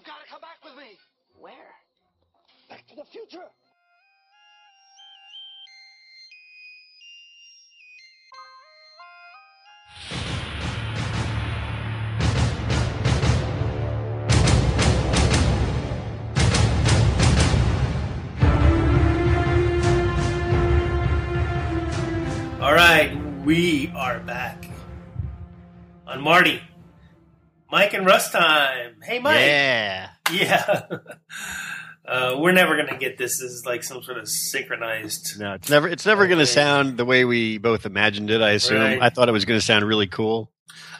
You've got to come back with me. Where? Back to the future. All right, we are back on Marty. Mike and Russ time. Hey, Mike. Yeah. We're never going to get this as like some sort of synchronized. No, it's never going to sound the way we both imagined it, I assume. Right. I thought it was going to sound really cool.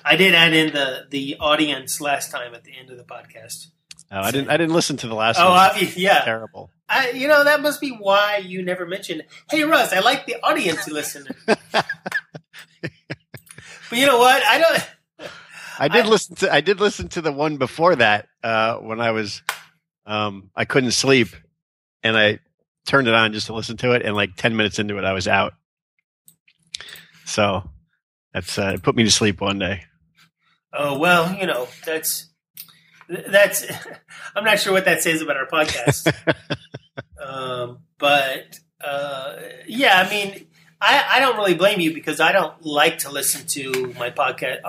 I did add in the audience last time at the end of the podcast. Oh, I didn't listen to the last one. Yeah. Terrible. That must be why you never mentioned, hey, Russ, I like the audience listener. But you know what? I did listen to the one before that when I was I couldn't sleep and I turned it on just to listen to it, and like 10 minutes into it I was out. So that's it put me to sleep one day. Oh, well, that's I'm not sure what that says about our podcast. I don't really blame you because I don't like to listen to my podcast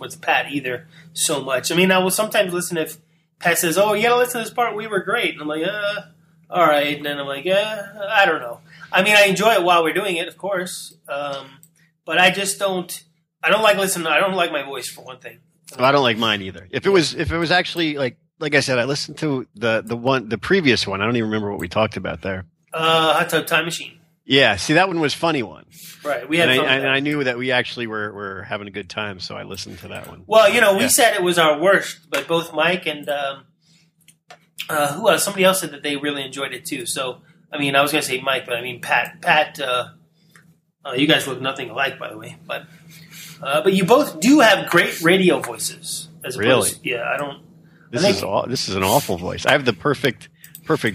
with Pat either so much. I mean, I will sometimes listen if Pat says, oh, you got to listen to this part. We were great. And I'm like, all right. And then I'm like, I don't know. I mean, I enjoy it while we're doing it, of course. But I just don't like listening. I don't like my voice for one thing. Well, I don't like mine either. If it was actually like I said, I listened to the previous one. I don't even remember what we talked about there. Hot Tub Time Machine. Yeah, see, that one was a funny one. Right. I knew that we actually were having a good time, so I listened to that one. Well, we said it was our worst, but both Mike and who else? Somebody else said that they really enjoyed it too. So, I mean, I was going to say Mike, but I mean Pat. Pat, you guys look nothing alike, by the way. But you both do have great radio voices. This is an awful voice. I have the perfect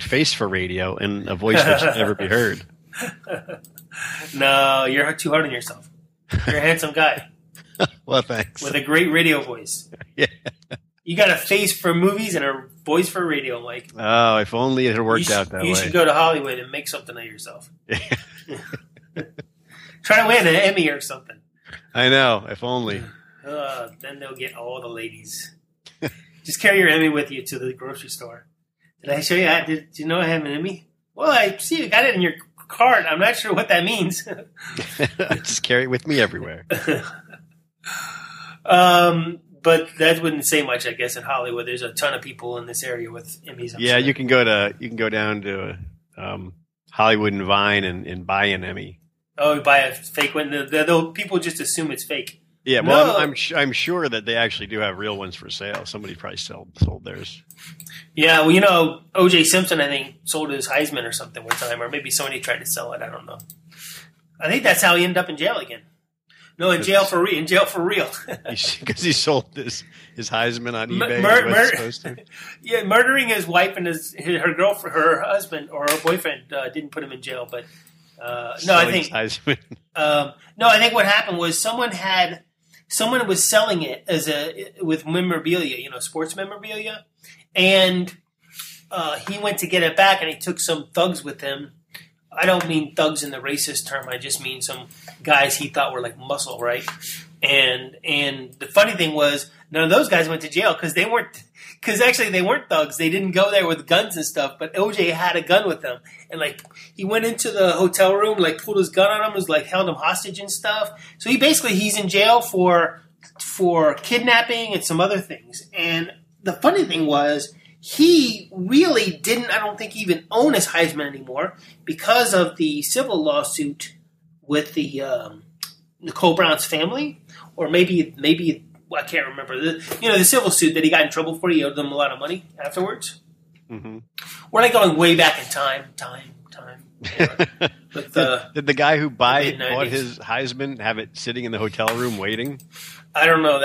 face for radio and a voice that should never be heard. No, you're too hard on yourself. You're a handsome guy. Well, thanks. With a great radio voice. Yeah. You got a face for movies and a voice for radio, Mike. Oh, if only it had worked out that way. You should go to Hollywood and make something of yourself. Yeah. Try to win an Emmy or something. I know, if only. Then they'll get all the ladies. Just carry your Emmy with you to the grocery store. Did I show you? Did you know I have an Emmy? Well, I see you got it in your card. I'm not sure what that means. I just carry it with me everywhere. But that wouldn't say much, I guess, in Hollywood. There's a ton of people in this area with Emmys. You can go down to Hollywood and Vine and buy an Emmy. Oh, buy a fake one. Though people just assume it's fake. Yeah, well, no. I'm sure that they actually do have real ones for sale. Somebody probably sold theirs. Yeah, well, O.J. Simpson, I think, sold his Heisman or something one time, or maybe somebody tried to sell it. I don't know. I think that's how he ended up in jail again. No, in jail for real. Because he sold his Heisman on eBay. Murdering his wife and her girlfriend, her husband, or her boyfriend didn't put him in jail, but. I think what happened was someone was selling it with memorabilia, sports memorabilia, and he went to get it back, and he took some thugs with him. I don't mean thugs in the racist term. I just mean some guys he thought were like muscle, right? And the funny thing was none of those guys went to jail because they weren't thugs. They didn't go there with guns and stuff, but OJ had a gun with him. And, he went into the hotel room, pulled his gun on him, held him hostage and stuff. So he's in jail for kidnapping and some other things. And the funny thing was he really didn't, I don't think, even own his Heisman anymore because of the civil lawsuit with the Nicole Brown's family, or maybe I can't remember. The civil suit that he got in trouble for, he owed them a lot of money afterwards. Mm-hmm. We're like going way back in time. But did the guy who bought his Heisman have it sitting in the hotel room waiting? I don't know.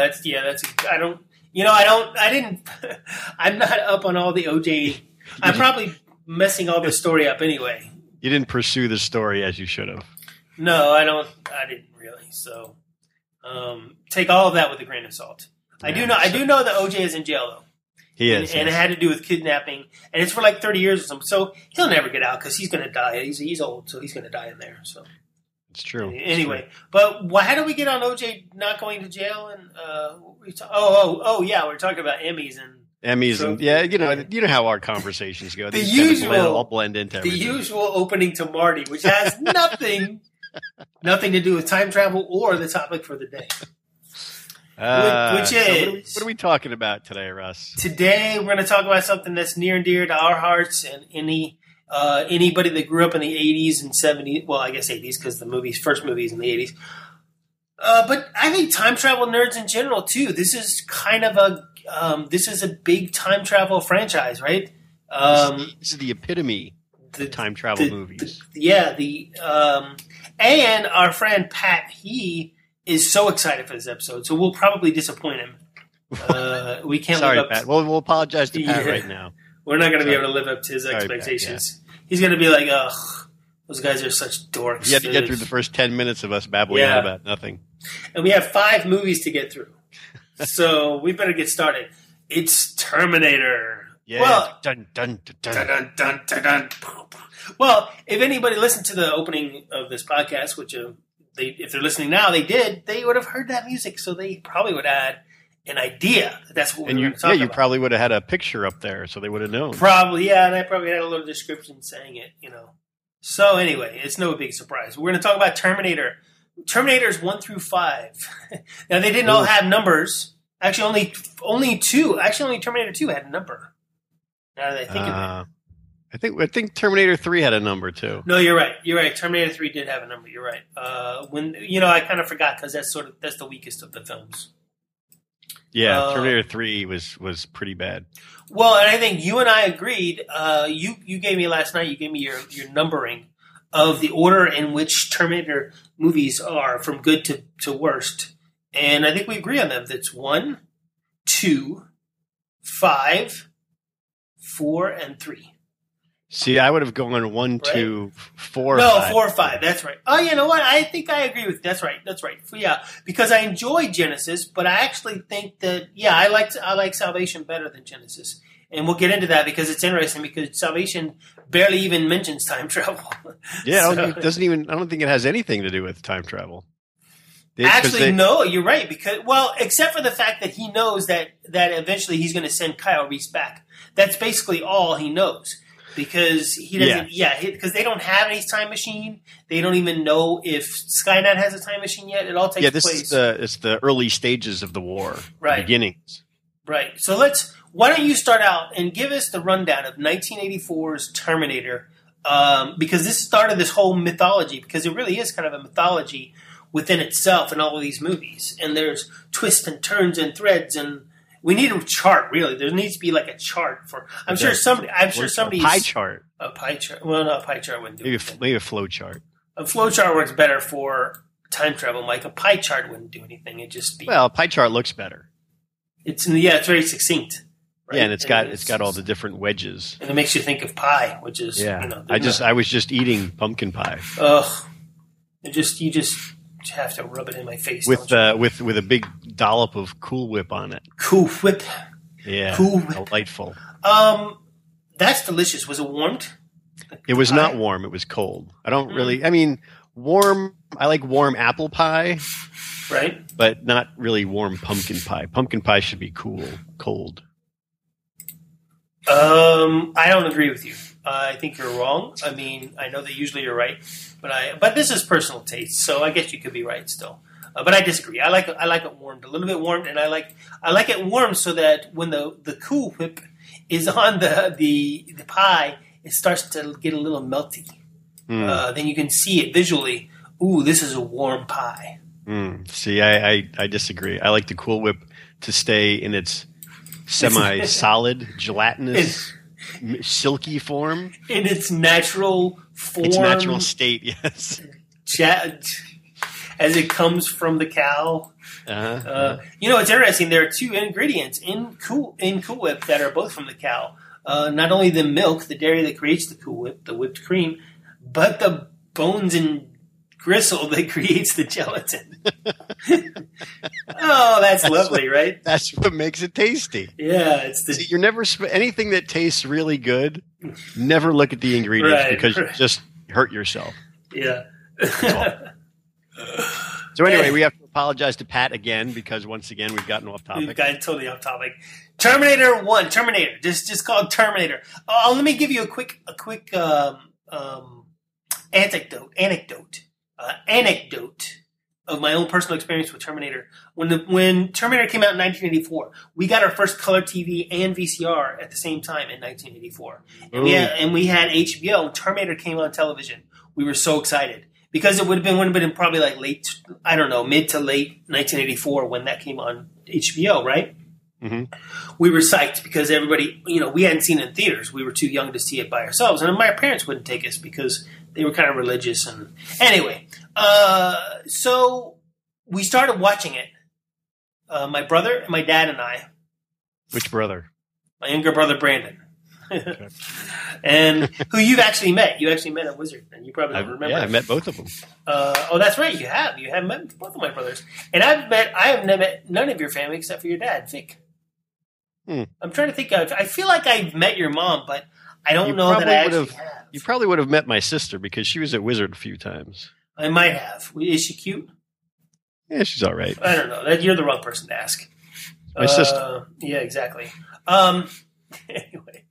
I'm not up on all the OJ. I'm probably messing all the story up anyway. You didn't pursue the story as you should have. No, I didn't really. So take all of that with a grain of salt. Yeah, I do know that OJ is in jail, though. He is. And it had to do with kidnapping. And it's for like 30 years or something. So he'll never get out because he's going to die. He's old, so he's going to die in there. So it's true. Anyway, it's true. But how do we get on OJ not going to jail? And we're talking about Emmys and Emmys trophies. And you know how our conversations go. The usual all blend into everything. The usual opening to Marty, which has nothing to do with time travel or the topic for the day. Which is, what are we talking about today, Russ? Today we're going to talk about something that's near and dear to our hearts and anybody that grew up in the 80s and 70s. Well, I guess 80s because the first movie's in the 80s. But I think time travel nerds in general too. This is kind of a big time travel franchise, right? This is the epitome of time travel movies. And our friend Pat, he is so excited for this episode, so we'll probably disappoint him. We can't live up. Sorry, Pat. We'll apologize to Pat right now. We're not going to be able to live up to his expectations. Pat, He's going to be like, ugh, those guys are such dorks. You have to get through the first 10 minutes of us babbling on about nothing. And we have 5 movies to get through, so we better get started. It's Terminator. Yeah. Well, dun, dun, dun, dun. Dun, dun, dun, dun, dun. Well, if anybody listened to the opening of this podcast, which if they're listening now, they would have heard that music, so they probably would add an idea. That's what we were talking about. Yeah, you probably would have had a picture up there, so they would have known. Probably, yeah, and I probably had a little description saying it, you know. So anyway, it's no big surprise. We're going to talk about Terminator. Terminators 1 through 5. Now, they didn't all have numbers. Actually, only 2. Actually, only Terminator 2 had a number. Now that I think of it. I think Terminator 3 had a number too. No, you're right. You're right. Terminator 3 did have a number. You're right. I kind of forgot because that's the weakest of the films. Yeah, Terminator 3 was pretty bad. Well, and I think you and I agreed. You gave me last night. You gave me your numbering of the order in which Terminator movies are from good to worst, and I think we agree on them. That's 1, 2, 5, 4, and 3. See, I would have gone 1, 2, 4. No, 4 or 5. That's right. Oh, you know what? I think I agree with. That's right. Yeah, because I enjoy Genisys, but I actually think that I like Salvation better than Genisys, and we'll get into that because it's interesting because Salvation barely even mentions time travel. Yeah, so, it doesn't even. I don't think it has anything to do with time travel. No, you're right. Because except for the fact that he knows that eventually he's going to send Kyle Reese back. That's basically all he knows. Because he doesn't, because they don't have any time machine. They don't even know if Skynet has a time machine yet. It all takes place. It's the early stages of the war, right? The beginnings, right? So why don't you start out and give us the rundown of 1984's Terminator, because this started this whole mythology. Because it really is kind of a mythology within itself in all of these movies, and there's twists and turns and threads and. We need a chart, really. There needs to be like a chart for. I'm sure somebody. A pie chart. Well, no, a pie chart wouldn't do anything. Maybe a flow chart. A flow chart works better for time travel, Mike. A pie chart wouldn't do anything. It just be. Well, a pie chart looks better. It's very succinct. Right? Yeah, and it's got all the different wedges, and it makes you think of pie, which is I was just eating pumpkin pie. Ugh, you just. Have to rub it in my face with a big dollop of Cool Whip on it. Cool Whip, yeah, Cool Whip. Delightful. That's delicious. Was it warmed? It was not warm. It was cold. I don't really. I mean, warm. I like warm apple pie, right? But not really warm pumpkin pie. Pumpkin pie should be cool, cold. I don't agree with you. I think you're wrong. I mean, I know that usually you're right, but this is personal taste, so I guess you could be right still. But I disagree. I like it warmed, a little bit warmed, and I like it warm so that when the Cool Whip is on the pie, it starts to get a little melty. Mm. Then you can see it visually. Ooh, this is a warm pie. Mm. See, I disagree. I like the Cool Whip to stay in its semi-solid, gelatinous. Silky form in its natural form, its natural state, yes. As it comes from the cow, you know, it's interesting. There are 2 ingredients in Cool Whip that are both from the cow. Not only the milk, the dairy that creates the Cool Whip, the whipped cream, but the bones and bristle that creates the gelatin. Oh, that's lovely, right? That's what makes it tasty. Yeah, it's the. See, you're never anything that tastes really good. Never look at the ingredients because you just hurt yourself. Yeah. So anyway, we have to apologize to Pat again because once again we've gotten off topic. We've gotten totally off topic. Terminator 1, Terminator, just called Terminator. Oh, let me give you a quick anecdote of my own personal experience with Terminator. When Terminator came out in 1984, we got our first color TV and VCR at the same time in 1984. And we had HBO. When Terminator came on television, we were so excited because it would have been probably like mid to late 1984 when that came on HBO, right? Mm-hmm. We were psyched because everybody, we hadn't seen it in theaters. We were too young to see it by ourselves, and my parents wouldn't take us because they were kind of religious. And anyway, so we started watching it. My brother, my dad, and I. Which brother? My younger brother, Brandon, okay. And who you've actually met. You actually met at Wizard, and you probably don't remember. Yeah, I met both of them. Oh, that's right. You have. You have met both of my brothers, and I have met none of your family except for your dad, Vic. I'm trying to think. I feel like I've met your mom, but I don't know that I actually have. You probably would have met my sister because she was at Wizard a few times. I might have. Is she cute? Yeah, she's all right. I don't know. You're the wrong person to ask. My sister. Yeah, exactly. Anyway,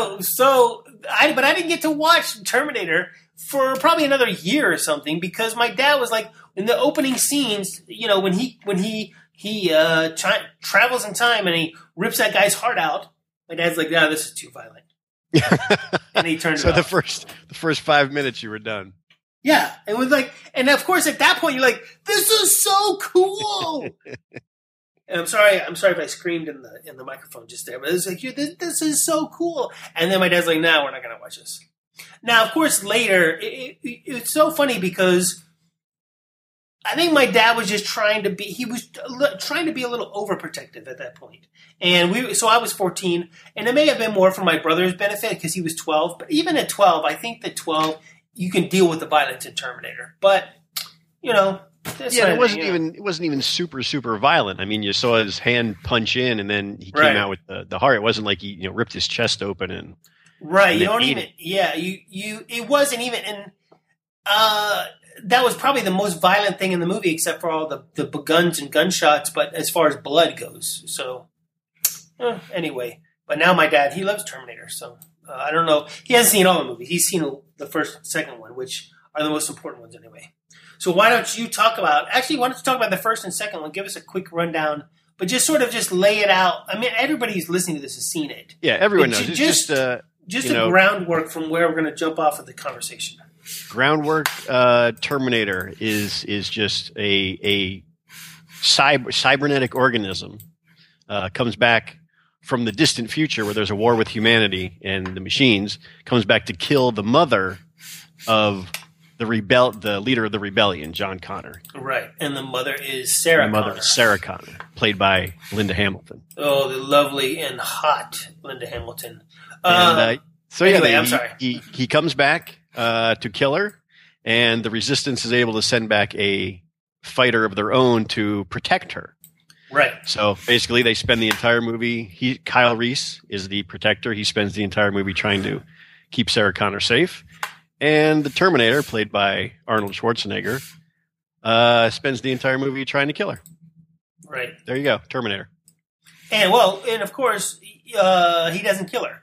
I didn't get to watch Terminator for probably another year or something because my dad was like in the opening scenes. When he travels in time and he rips that guy's heart out. My dad's like, "No, this is too violent," and he turned. So the first 5 minutes, you were done. Yeah, it was like, and of course, at that point, you're like, "This is so cool." And I'm sorry if I screamed in the microphone just there, but it was like, "This is so cool." And then my dad's like, "No, we're not going to watch this." Now, of course, later, it's so funny because. I think my dad was just trying to be a little overprotective at that point. And so I was 14, and it may have been more for my brother's benefit because he was 12. But even at 12, I think that 12, you can deal with the violence in Terminator. But, it wasn't even super, super violent. I mean, you saw his hand punch in, and then he came out with the heart. It wasn't like he ripped his chest open and right. And you don't even, yeah. You it wasn't even in. That was probably the most violent thing in the movie, except for all the guns and gunshots. But as far as blood goes, so anyway. But now my dad, he loves Terminator, so I don't know. He hasn't seen all the movies. He's seen the first, second one, which are the most important ones anyway. So why don't you talk about the first and second one? Give us a quick rundown, but just sort of just lay it out. I mean, everybody who's listening to this has seen it. Yeah, everyone knows. Just groundwork from where we're going to jump off of the conversation. Groundwork. Terminator is just a cybernetic organism. Comes back from the distant future where there's a war with humanity and the machines. Comes back to kill the mother of the leader of the rebellion, John Connor. Right, and the mother is Sarah. The mother Connor. Is Sarah Connor, played by Linda Hamilton. Oh, the lovely and hot Linda Hamilton. I'm sorry. He comes back. To kill her, and the resistance is able to send back a fighter of their own to protect her. Right. So basically, they spend the entire movie. Kyle Reese is the protector. He spends the entire movie trying to keep Sarah Connor safe, and the Terminator, played by Arnold Schwarzenegger, spends the entire movie trying to kill her. Right. There you go, Terminator. And of course, he doesn't kill her.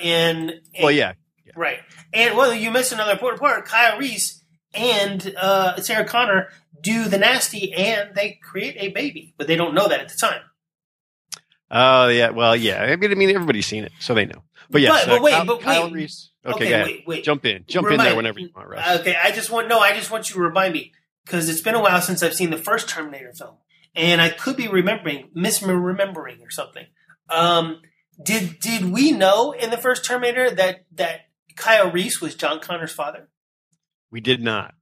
Yeah. Right. And, well, you missed another important part. Kyle Reese and Sarah Connor do the nasty, and they create a baby. But they don't know that at the time. Oh, yeah. Well, yeah. I mean, everybody's seen it, so they know. But, yeah. Kyle Reese. Okay, go ahead. Wait. Jump in there whenever you want, Russ. Okay. I just want you to remind me, because it's been a while since I've seen the first Terminator film. And I could be misremembering or something. Did we know in the first Terminator that Kyle Reese was John Connor's father? We did not.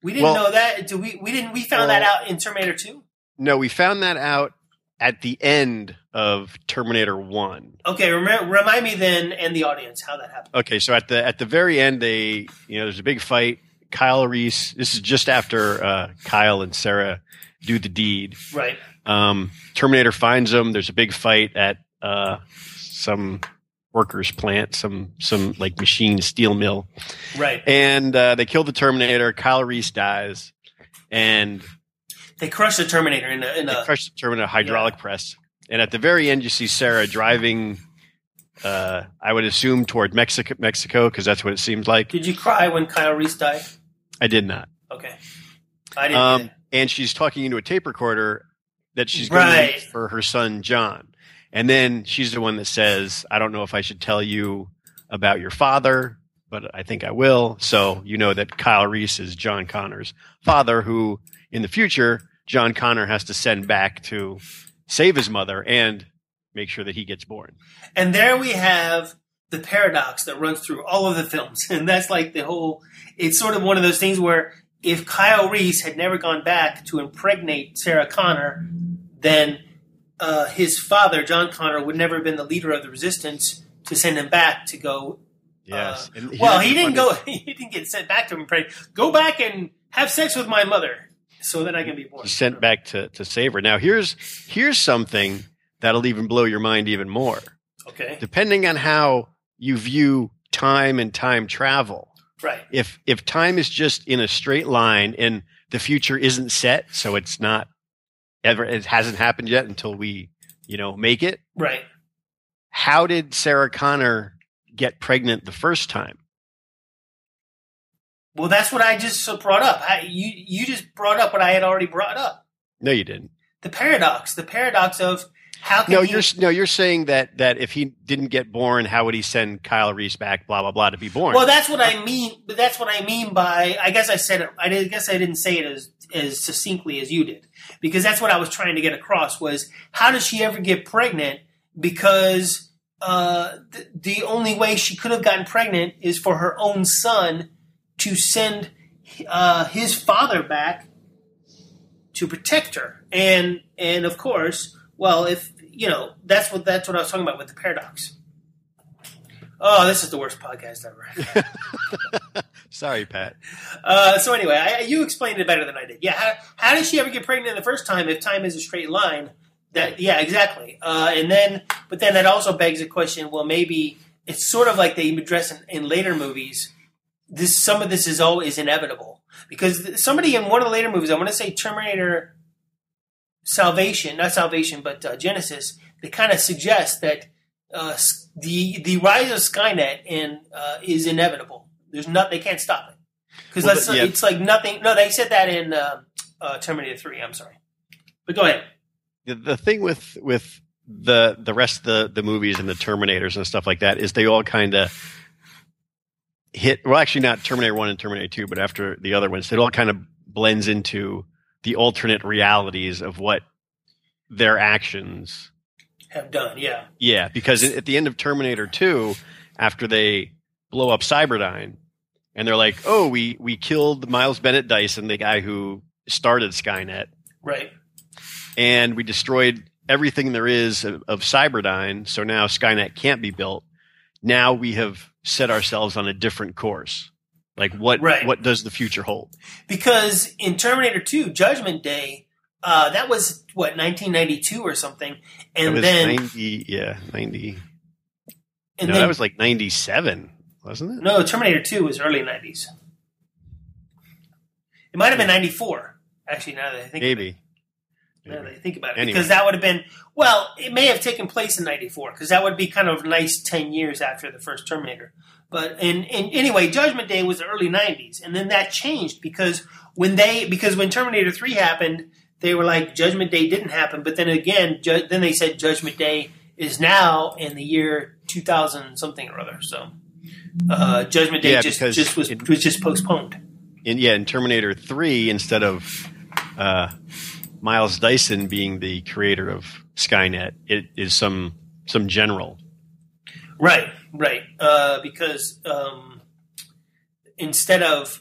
We didn't know that. We found that out in Terminator 2? No, we found that out at the end of Terminator 1. Okay, remind me then and the audience how that happened. Okay, so at the very end, there's a big fight. Kyle Reese. This is just after Kyle and Sarah do the deed. Right. Terminator finds them. There's a big fight at some workers' plant, some like machine steel mill. Right. And they kill the Terminator. Kyle Reese dies, and they crush the Terminator in a hydraulic press. And at the very end, you see Sarah driving. I would assume toward Mexico, because that's what it seems like. Did you cry when Kyle Reese died? I did not. Okay. I didn't. And she's talking into a tape recorder that she's going to use for her son, John. And then she's the one that says, I don't know if I should tell you about your father, but I think I will. So you know that Kyle Reese is John Connor's father, who in the future, John Connor has to send back to save his mother and make sure that he gets born. And there we have the paradox that runs through all of the films. And that's like the whole, it's sort of one of those things where if Kyle Reese had never gone back to impregnate Sarah Connor, then his father, John Connor, would never have been the leader of the resistance to send him back to go. Yes. He didn't get sent back to impregnate. Go back and have sex with my mother so that I can be born. He's sent back to save her. Now here's something that'll even blow your mind even more. Okay. Depending on how you view time and time travel. Right. If time is just in a straight line and the future isn't set, so it's not ever, it hasn't happened yet until we, make it. Right. How did Sarah Connor get pregnant the first time? Well, that's what I just brought up. You just brought up what I had already brought up. No, you didn't. The paradox of how can you're saying that if he didn't get born, how would he send Kyle Reese back, blah, blah, blah, to be born? Well, that's what I mean. But that's what I mean by, I guess I said it, I guess I didn't say it as succinctly as you did, because that's what I was trying to get across was how does she ever get pregnant? Because the only way she could have gotten pregnant is for her own son to send his father back to protect her. And of course, well, if that's what I was talking about with the paradox. Oh, this is the worst podcast ever. Sorry, Pat. So anyway, you explained it better than I did. Yeah, how did she ever get pregnant the first time if time is a straight line? Exactly. But then that also begs the question. Well, maybe it's sort of like they address in later movies. Some of this is always inevitable because somebody in one of the later movies, I want to say Terminator Salvation, not Salvation, but Genisys, they kind of suggest that the rise of Skynet is inevitable. They can't stop it because it's like nothing. No, they said that in Terminator 3. I'm sorry, but go ahead. The thing with the rest of the movies and the Terminators and stuff like that is they all kind of hit. Well, actually, not Terminator 1 and Terminator 2, but after the other ones, it all kind of blends into the alternate realities of what their actions have done. Yeah. Yeah. Because at the end of Terminator 2, after they blow up Cyberdyne and they're like, oh, we killed Miles Bennett Dyson, the guy who started Skynet. Right. And we destroyed everything there is of Cyberdyne. So now Skynet can't be built. Now we have set ourselves on a different course. Like what does the future hold? Because in Terminator 2, Judgment Day, that was 1992 or something, and then 90. And that was like 97, wasn't it? No, Terminator 2 was early '90s. It might have been 94. Actually, now that I think now that I think about it, anyway. Because that would have been it may have taken place in 94 because that would be kind of a nice 10 years after the first Terminator. But and anyway, Judgment Day was the early 90s, and then that changed because when Terminator 3 happened, they were like Judgment Day didn't happen, but then again, then they said Judgment Day is now in the year 2000 something or other. So Judgment Day was just postponed. In Terminator 3, instead of Miles Dyson being the creator of Skynet, it is some general. Right. Because instead of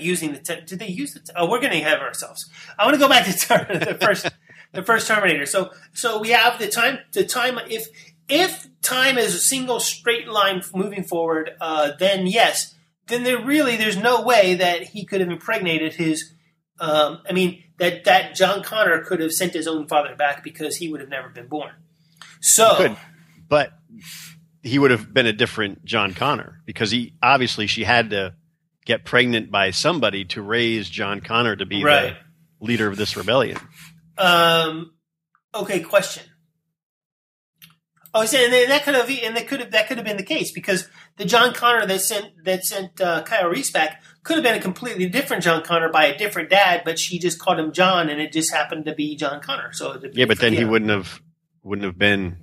using did they use the? Oh, we're going to have ourselves. I want to go back to the first Terminator. So we have the time. If time is a single straight line moving forward, then yes, then there really, there's no way that he could have impregnated his... I mean, that John Connor could have sent his own father back because he would have never been born. So, he could, but he would have been a different John Connor because he obviously she had to get pregnant by somebody to raise John Connor to be right. the leader of this rebellion. Okay, question. Oh, so, and that could have been the case because the John Connor that sent Kyle Reese back could have been a completely different John Connor by a different dad, but she just called him John, and it just happened to be John Connor. So yeah, but then he wouldn't have been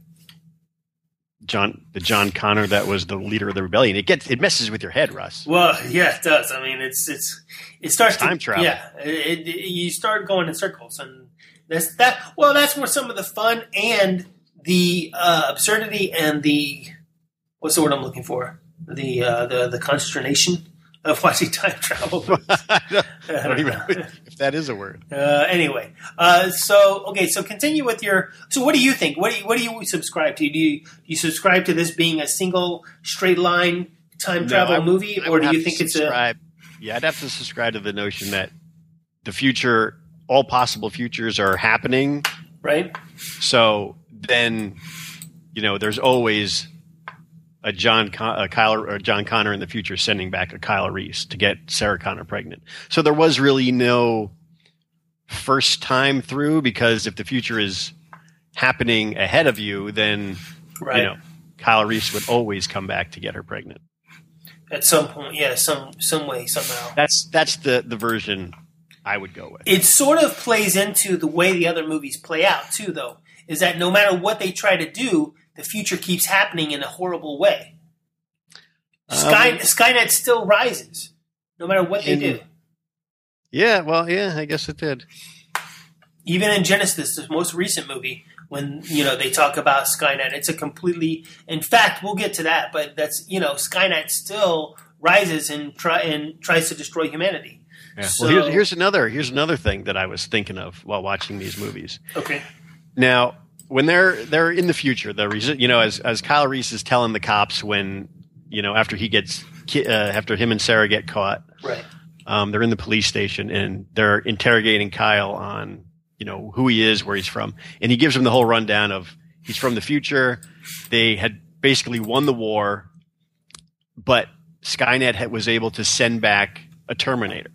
the John Connor that was the leader of the rebellion. It messes with your head, Russ. Well, yeah, it does. I mean, it starts time travel. Yeah, you start going in circles, and that's that. Well, that's where some of the fun and the absurdity and the – what's the word I'm looking for? The consternation of watching time travel. I don't even know if that is a word. Anyway. So continue with your – so what do you think? What do you subscribe to? Do you subscribe to this being a single straight line time travel movie? Or do you think it's a – Yeah, I'd have to subscribe to the notion that the future – all possible futures are happening. Right. So – then, you know, there's always a John Connor in the future sending back a Kyle Reese to get Sarah Connor pregnant. So there was really no first time through because if the future is happening ahead of you, then, right. you know, Kyle Reese would always come back to get her pregnant. At some point, yeah, some way, somehow. That's the version I would go with. It sort of plays into the way the other movies play out, too, though. Is that no matter what they try to do, the future keeps happening in a horrible way. Skynet still rises, no matter what they do. Yeah, well, yeah, I guess it did. Even in Genisys, the most recent movie, when they talk about Skynet, it's a completely. In fact, we'll get to that, but that's Skynet still rises and tries to destroy humanity. Yeah. So, well, here's another thing that I was thinking of while watching these movies. Okay. Now, when they're in the future, as Kyle Reese is telling the cops when after he gets after him and Sarah get caught, right? They're in the police station and they're interrogating Kyle on who he is, where he's from, and he gives them the whole rundown of he's from the future. They had basically won the war, but Skynet was able to send back a Terminator.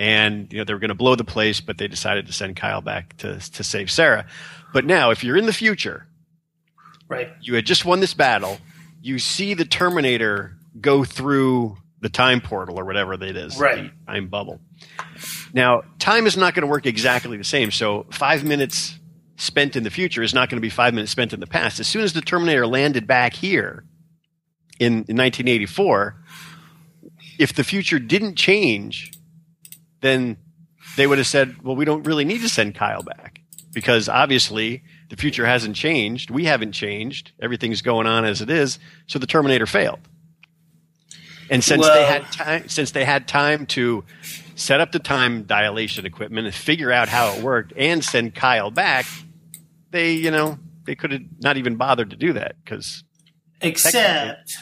And they were going to blow the place, but they decided to send Kyle back to save Sarah. But now, if you're in the future, right? You had just won this battle. You see the Terminator go through the time portal or whatever that is, right? The time bubble. Now, time is not going to work exactly the same. So 5 minutes spent in the future is not going to be 5 minutes spent in the past. As soon as the Terminator landed back here in 1984, if the future didn't change, then they would have said, well, we don't really need to send Kyle back because obviously the future hasn't changed. We haven't changed. Everything's going on as it is. So the Terminator failed. And since they had time to set up the time dilation equipment and figure out how it worked and send Kyle back, they could have not even bothered to do that because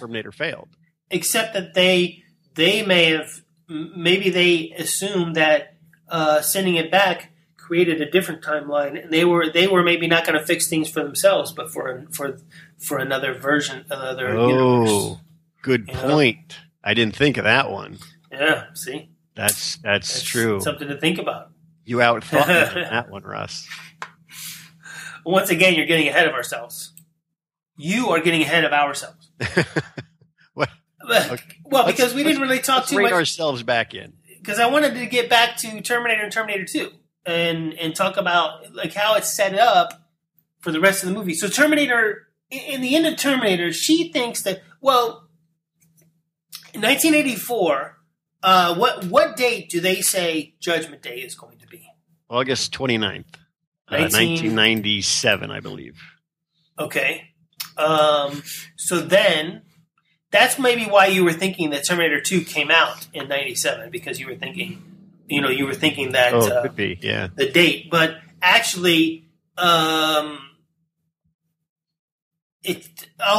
Terminator failed. Except that they may have... Maybe they assumed that sending it back created a different timeline, and they were maybe not going to fix things for themselves, but for another version, another universe. Oh, good point. Know? I didn't think of that one. Yeah, see, that's true. Something to think about. You outthought me on that one, Russ. Once again, you're getting ahead of ourselves. You are getting ahead of ourselves. What? Okay. Well, because we didn't really talk too much. Let's bring ourselves back in. Because I wanted to get back to Terminator and Terminator 2 and talk about like how it's set up for the rest of the movie. So Terminator, in the end of Terminator, she thinks that, well, in 1984, what date do they say Judgment Day is going to be? August 29th, 1997, I believe. Okay. So then... That's maybe why you were thinking that Terminator 2 came out in 1997 because you were thinking, that could be, yeah. The date. But actually, I'll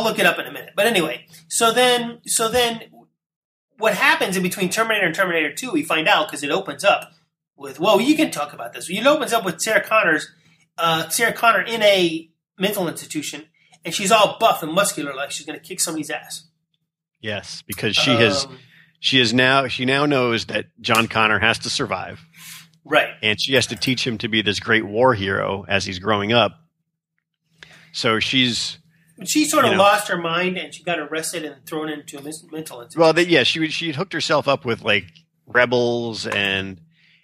look it up in a minute. But anyway, so then what happens in between Terminator and Terminator 2, we find out because it opens up with, well, you can talk about this. It opens up with Sarah Connor in a mental institution, and she's all buff and muscular like she's going to kick somebody's ass. Yes, because she now knows that John Connor has to survive. Right. And she has to teach him to be this great war hero as he's growing up. So she sort of lost her mind, and she got arrested and thrown into a mental institution. Well, she hooked herself up with like rebels and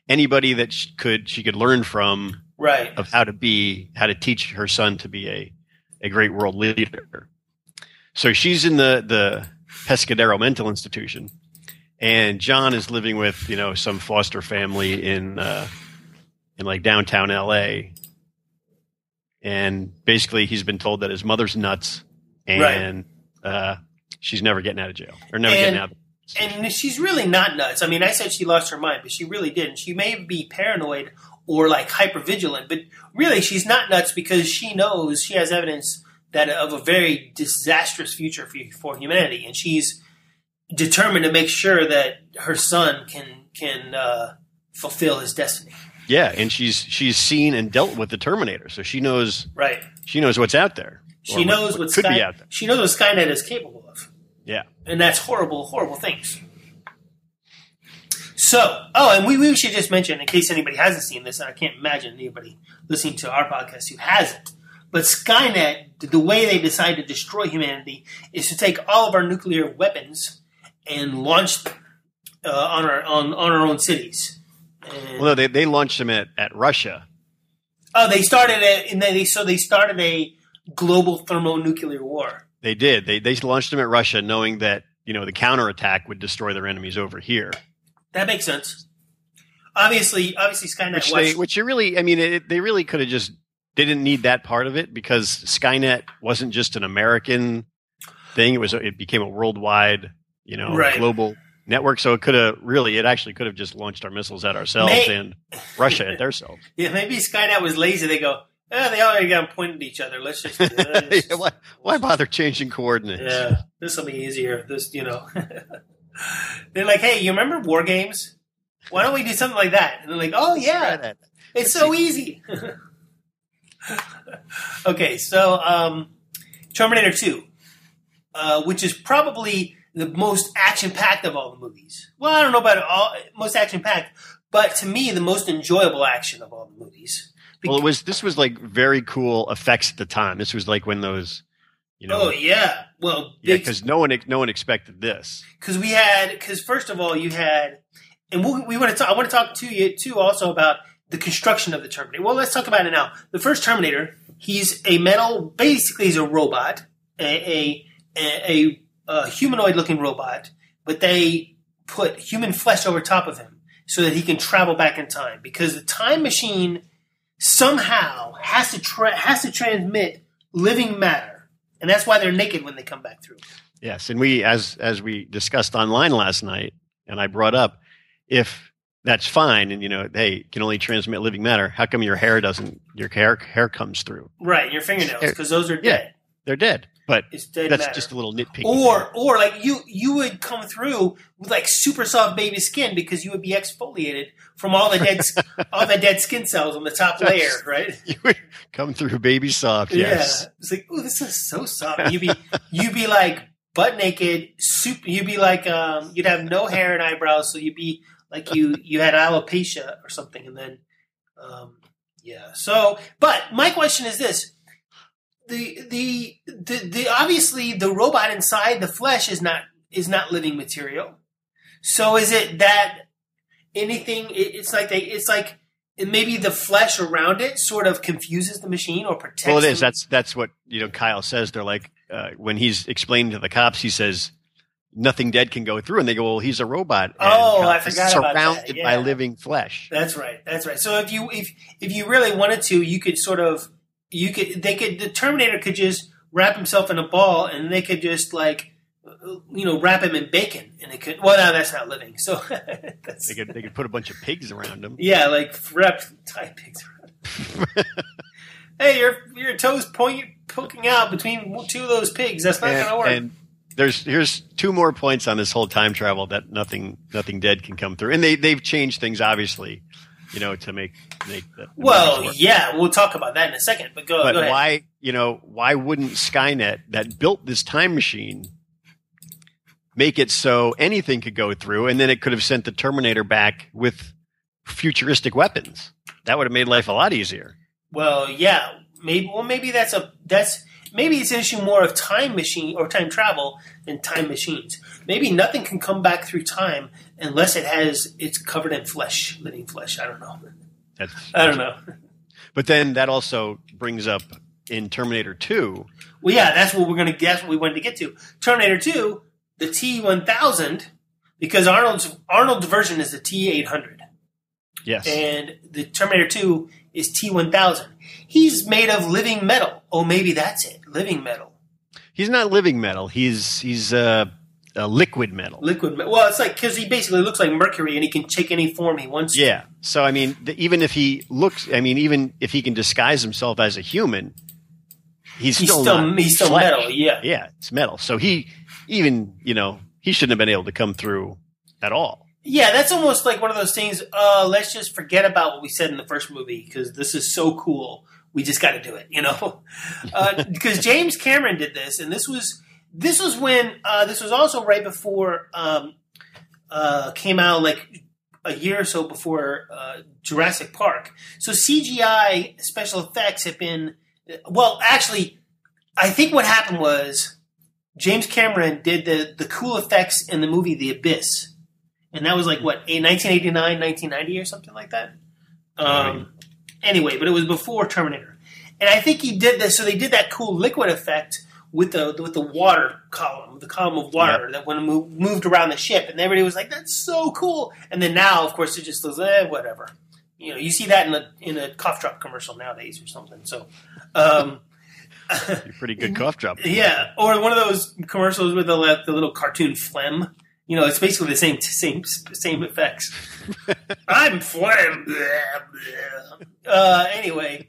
anybody that she could learn from, right, of how to teach her son to be a great world leader. So she's in the Pescadero mental institution, and John is living with some foster family in like downtown L.A. And basically, he's been told that his mother's nuts, and she's never getting out of jail. And she's really not nuts. I mean, I said she lost her mind, but she really didn't. She may be paranoid or like hypervigilant, but really she's not nuts because she knows she has evidence that of a very disastrous future for humanity, and she's determined to make sure that her son can fulfill his destiny. Yeah, and she's seen and dealt with the Terminator, so she knows. Right. She knows what's out there. She knows what could be out there. She knows what Skynet is capable of. Yeah, and that's horrible, horrible things. So, and we should just mention, in case anybody hasn't seen this, and I can't imagine anybody listening to our podcast who hasn't. But Skynet, the way they decide to destroy humanity is to take all of our nuclear weapons and launch them on our own cities. Well, no, they launched them at Russia. Oh, they started it, and they started a global thermonuclear war. They did. They launched them at Russia, knowing that the counterattack would destroy their enemies over here. That makes sense. Obviously, Skynet. They really could have just didn't need that part of it because Skynet wasn't just an American thing. It became a worldwide, global network, so it actually could have just launched our missiles at ourselves and Russia at themselves. Yeah, maybe Skynet was lazy. They go, they already got pointed at each other. Let's just why bother changing coordinates? Yeah, this will be easier. This. They're like, hey, you remember war games? Why don't we do something like that? And they're like, oh yeah, it's so easy. Okay, so Terminator 2, which is probably the most action-packed of all the movies. Well, I don't know about most action-packed, but to me, the most enjoyable action of all the movies. Well, this was like very cool effects at the time. This was like when those, Oh yeah, well, because no one expected this. Because first of all, you had, and we want to talk. I want to talk to you too also about the construction of the Terminator. Well, let's talk about it now. The first Terminator, he's a robot, a humanoid-looking robot, but they put human flesh over top of him so that he can travel back in time because the time machine somehow has to transmit living matter, and that's why they're naked when they come back through. Yes, and we, as we discussed online last night, and I brought up, if that's fine, and hey, you can only transmit living matter, how come your hair comes through? Right, your fingernails, because those are dead. Yeah, they're dead. But that's just a little nitpicky. Or like you would come through with like super soft baby skin because you would be exfoliated from all the dead skin cells on the top layer, right? You would come through baby soft, yes. Yeah. It's like, ooh, this is so soft. You'd be like butt naked, super. You'd be like you'd have no hair and eyebrows, so you'd be like you had alopecia or something, and then yeah. So, but my question is this. The obviously the robot inside the flesh is not living material. So is it that anything? It's like maybe the flesh around it sort of confuses the machine or protects. Well, it is. That's what Kyle says. They're like when he's explaining to the cops, he says nothing dead can go through, and they go, "Well, he's a robot." And I forgot about that. Surrounded by living flesh. That's right. That's right. So if you really wanted to, you could sort of. The Terminator could just wrap himself in a ball, and they could just wrap him in bacon, and it could. Well, no, that's not living. So they could put a bunch of pigs around him. Yeah, like wrap tie pigs around him. Hey, your toes poking out between two of those pigs. That's not going to work. And here's two more points on this whole time travel that nothing dead can come through, and they've changed things obviously, you know, to make that. Well, yeah, we'll talk about that in a second. But go ahead. Why, why wouldn't Skynet, that built this time machine, make it so anything could go through, and then it could have sent the Terminator back with futuristic weapons? That would have made life a lot easier. Well, yeah, maybe that's. Maybe it's an issue more of time machine or time travel than time machines. Maybe nothing can come back through time unless it's covered in flesh, living flesh. I don't know. I don't know. But then that also brings up in Terminator 2. Well, yeah, that's what we wanted to get to. Terminator 2, the T-1000, because Arnold's version is the T-800. Yes. And the Terminator 2 is T-1000. He's made of living metal. Oh, maybe that's it. Living metal. He's not living metal. He's liquid metal. Liquid metal. Well, it's like because he basically looks like mercury, and he can take any form he wants. Yeah. To. So I mean, even if he can disguise himself as a human, he's still metal. Yeah. Yeah, it's metal. So he he shouldn't have been able to come through at all. Yeah, that's almost like one of those things, let's just forget about what we said in the first movie because this is so cool. We just got to do it, Because James Cameron did this, and this was when this was also right before came out like a year or so before Jurassic Park. So CGI special effects have been – well, actually, I think what happened was James Cameron did the cool effects in the movie The Abyss. And that was like, what, 1989, 1990 or something like that? Anyway, but it was before Terminator. And I think he did this. So they did that cool liquid effect with the water column, the column of water that when it moved around the ship. And everybody was like, that's so cool. And then now, of course, it just goes, whatever. You see that in a cough drop commercial nowadays or something. So, you're pretty good cough drop. Yeah, or one of those commercials with the little cartoon phlegm. It's basically the same effects. I'm phlegm. Anyway.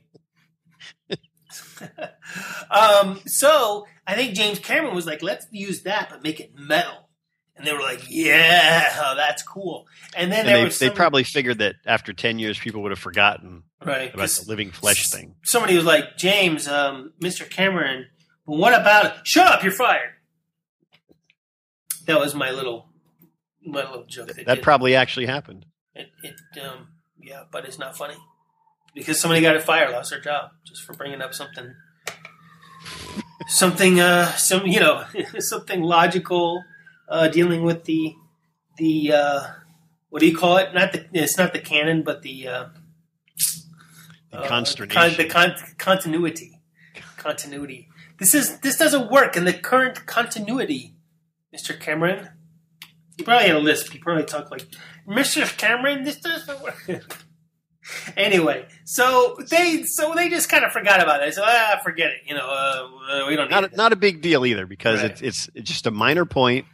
So I think James Cameron was like, let's use that but make it metal. And they were like, yeah, that's cool. And then they probably figured that after 10 years people would have forgotten about the living flesh thing. Somebody was like, James, Mr. Cameron, but what about it? Shut up, you're fired. That was my little joke. That probably actually happened. Yeah, but it's not funny because somebody got fired, lost their job just for bringing up something logical, dealing with the what do you call it? It's not the canon, but the consternation, continuity. This doesn't work in the current continuity. Mr. Cameron, he probably had a lisp. He probably talked like, Mr. Cameron, this doesn't work. Anyway, so they just kind of forgot about it. So forget it. We don't. Not a big deal either because it's just a minor point.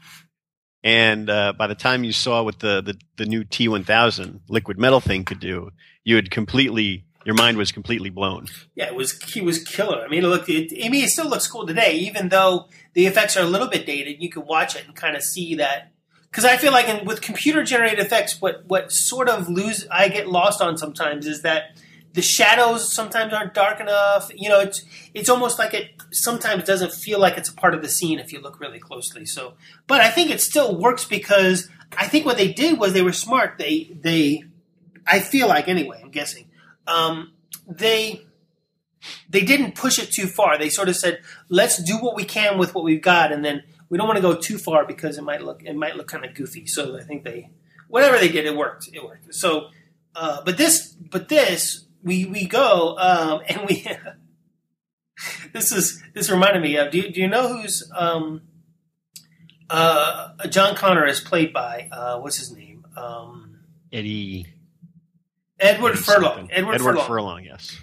And by the time you saw what the new T-1000 liquid metal thing could do, your mind was completely blown. Yeah, he was killer. I mean, it still looks cool today, even though the effects are a little bit dated. You can watch it and kind of see that. Because I feel like with computer-generated effects, what sort of I get lost on sometimes is that the shadows sometimes aren't dark enough. It's almost like it sometimes doesn't feel like it's a part of the scene if you look really closely. So, but I think it still works because I think what they did was they were smart. They I feel like anyway. I'm guessing. They didn't push it too far. They sort of said, "Let's do what we can with what we've got, and then we don't want to go too far because it might look kind of goofy." So I think whatever they did, it worked. It worked. So, but this we go and we. This reminded me of. Do you know who's John Connor is played by what's his name? Edward Furlong. Edward Furlong, yes.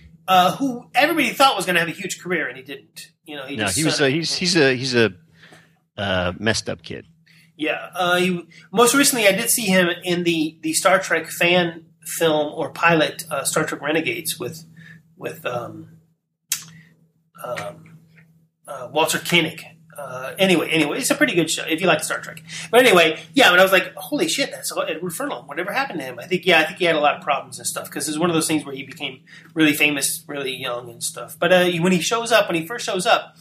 Who everybody thought was going to have a huge career, and he didn't. He's a messed up kid. Yeah. Most recently, I did see him in the Star Trek fan film or pilot, Star Trek Renegades, with Walter Koenig. Anyway, it's a pretty good show if you like Star Trek. But anyway, yeah, when I was like, holy shit, that's Edward Furlong. Whatever happened to him? I think he had a lot of problems and stuff because it's one of those things where he became really famous, really young and stuff. But when he first shows up,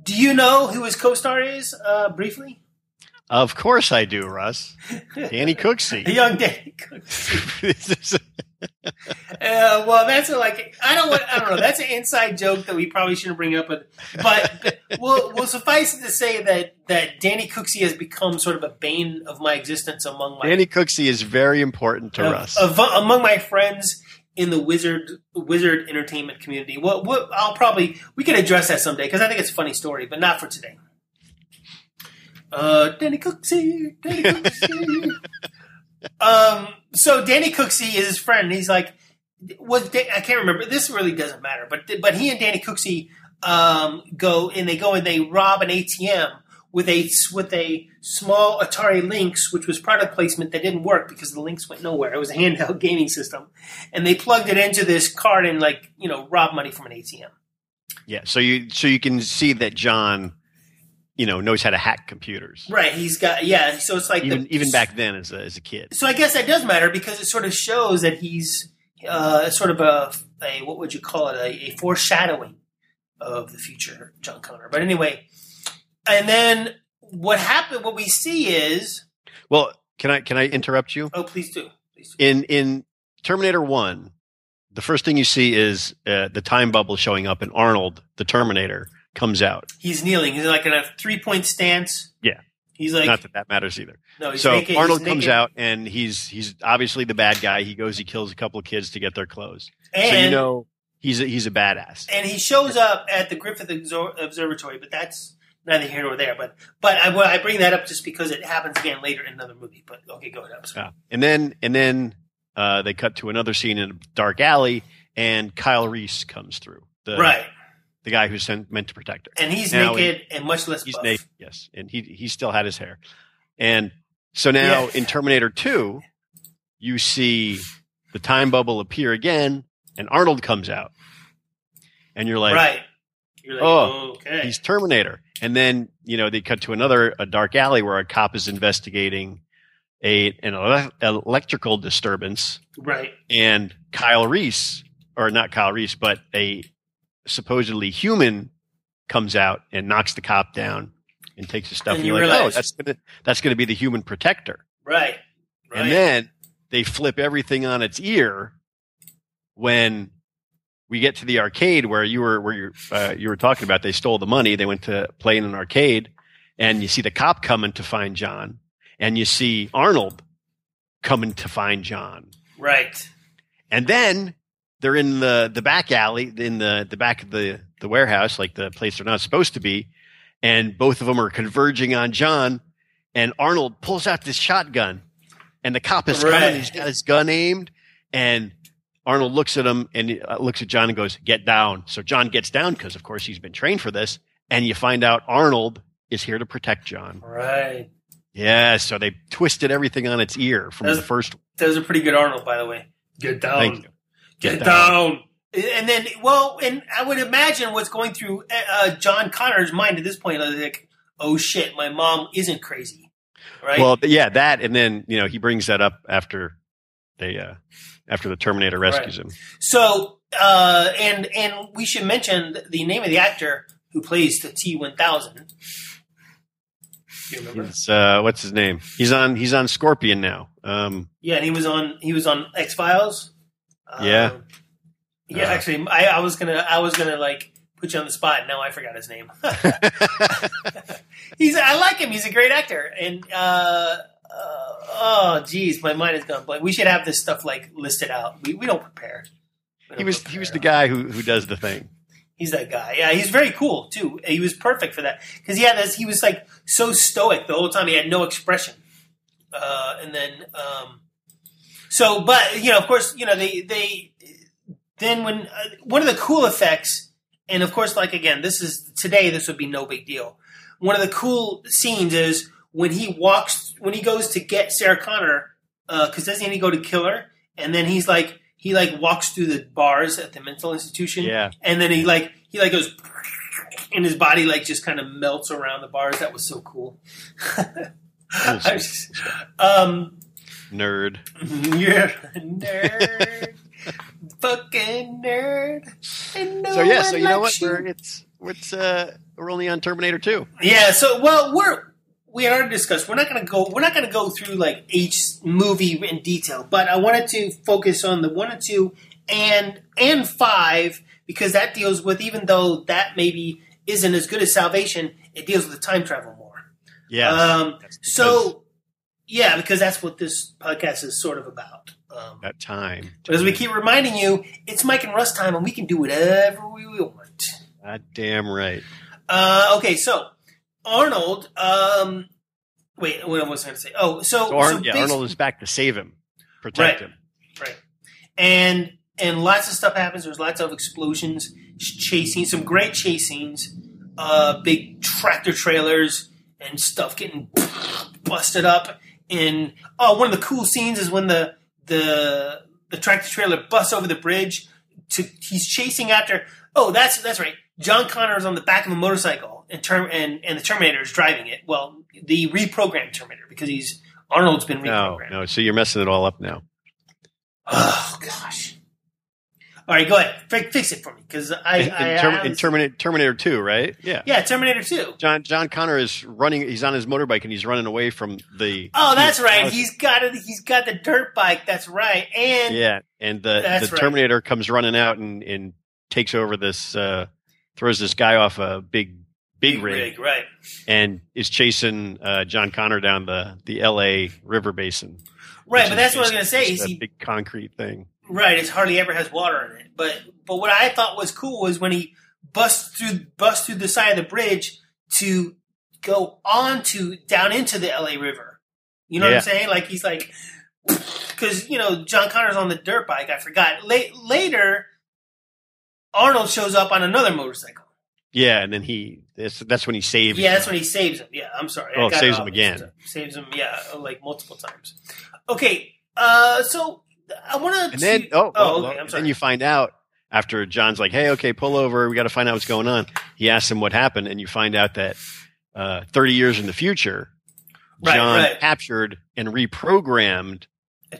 do you know who his co-star is? Briefly. Of course I do, Russ. Danny Cooksey. Young Danny Cooksey. Well, that's I don't know. That's an inside joke that we probably shouldn't bring up, but we'll suffice it to say that Danny Cooksey has become sort of a bane of my existence among my. Danny Cooksey is very important to Russ among my friends in the wizard entertainment community. What we could address that someday because I think it's a funny story, but not for today. Danny Cooksey. So Danny Cooksey is his friend. And he's like, I can't remember. This really doesn't matter. But he and Danny Cooksey go and they rob an ATM with a small Atari Lynx, which was product placement that didn't work because the Lynx went nowhere. It was a handheld gaming system, and they plugged it into this card and rob money from an ATM. Yeah. So you can see that John. Knows how to hack computers. Right. He's got, yeah. So it's like even back then as a kid. So I guess that does matter because it sort of shows that he's sort of a what would you call it? A foreshadowing of the future, John Connor. But anyway, and then what happened, what we see is. Well, can I interrupt you? Oh, please do. In Terminator 1, the first thing you see is the time bubble showing up in Arnold, the Terminator. Comes out. He's kneeling. He's in a 3-point stance. Yeah. He's like, not that that matters either. No, he's naked. Arnold comes out and he's obviously the bad guy. He goes, he kills a couple of kids to get their clothes. And, so he's a badass. And he shows up at the Griffith Observatory, but that's neither here nor there. But I bring that up just because it happens again later in another movie. But okay, go ahead. Yeah. And then they cut to another scene in a dark alley, and Kyle Reese comes through. Right. The guy who's meant to protect her, and he's now naked and much less. He's buff. Naked, yes, and he still had his hair, and so now in Terminator 2, you see the time bubble appear again, and Arnold comes out, and you're like, right, oh, okay, he's Terminator, and then they cut to a dark alley where a cop is investigating an electrical disturbance, right, and Kyle Reese, or not Kyle Reese, but a supposedly human comes out and knocks the cop down and takes his stuff. And you're like, oh, that's going to be the human protector. Right. And then they flip everything on its ear when we get to the arcade where you were talking about. They stole the money. They went to play in an arcade, and you see the cop coming to find John, and you see Arnold coming to find John. Right. And then they're in the back alley, in the back of the warehouse, like the place they're not supposed to be. And both of them are converging on John. And Arnold pulls out this shotgun. And the cop is coming. He's got his gun aimed. And Arnold looks at him and looks at John and goes, "Get down." So John gets down because, of course, he's been trained for this. And you find out Arnold is here to protect John. Right. Yeah, so they twisted everything on its ear from the first one. That was a pretty good Arnold, by the way. Get down. Thank you. Get down. And then, and I would imagine what's going through John Connor's mind at this point, like, oh shit, my mom isn't crazy, right? Well, yeah, that, and then he brings that up after the Terminator rescues him. So, and we should mention the name of the actor who plays the T-1000. Do you remember? It's, what's his name? He's on Scorpion now. And he was on X-Files. Actually, I was gonna like put you on the spot. Now I forgot his name. I like him. He's a great actor. And my mind is gone blank. We should have this stuff listed out. We don't prepare. He was the guy who does the thing. He's that guy. Yeah, he's very cool too. He was perfect for that because he was like so stoic the whole time. He had no expression. So, but, of course, they then when one of the cool effects, and of course, again, this would be no big deal. One of the cool scenes is when he goes to get Sarah Connor, because doesn't he go to kill her? And then he's like, he walks through the bars at the mental institution. Yeah. And then he goes and his body like just kind of melts around the bars. That was so cool. Nerd. You're a nerd. Fucking nerd. And no so you know what? We're only on Terminator 2. Yeah, so we already discussed. We're not gonna go through like each movie in detail, but I wanted to focus on the 1 and 2 and 5 because that deals with, even though that maybe isn't as good as Salvation, it deals with time travel more. Yeah. Because that's what this podcast is sort of about. That time. But as we keep reminding you, it's Mike and Russ time, and we can do whatever we want. God damn right. Okay, so Arnold. What was I going to say? Arnold is back to save him, protect him. Right. And lots of stuff happens. There's lots of explosions, chasing, some great chase scenes, big tractor trailers and stuff getting busted up. And one of the cool scenes is when the tractor trailer busts over the bridge. He's chasing after. Oh, that's right. John Connor is on the back of a motorcycle, and the Terminator is driving it. Well, the reprogrammed Terminator, because Arnold's been reprogrammed. No, so you're messing it all up now. Oh gosh! All right, go ahead, fix it for me, because Terminator 2, right? Yeah, Terminator 2. John Connor is running. He's on his motorbike and he's running away from the. Oh, that's right. He's got the dirt bike. That's right. And the Terminator comes running out and takes over this. Throws this guy off a big rig, right? And is chasing John Connor down the L.A. River basin. Right, but that's what I was going to say. It's a big concrete thing. Right, it hardly ever has water in it. But what I thought was cool was when he busts through the side of the bridge to go down into the L.A. River. You know what I'm saying? Like he's like, because John Connor's on the dirt bike. I forgot. Later. Arnold shows up on another motorcycle. Yeah, and then that's when he saves him. Yeah, that's when he saves him. Yeah, I'm sorry. Oh, saves him again. Saves him, yeah, like multiple times. Okay, so I want to... And then, I'm sorry. Then you find out, after John's like, hey, okay, pull over, we got to find out what's going on. He asks him what happened, and you find out that 30 years in the future, John captured and reprogrammed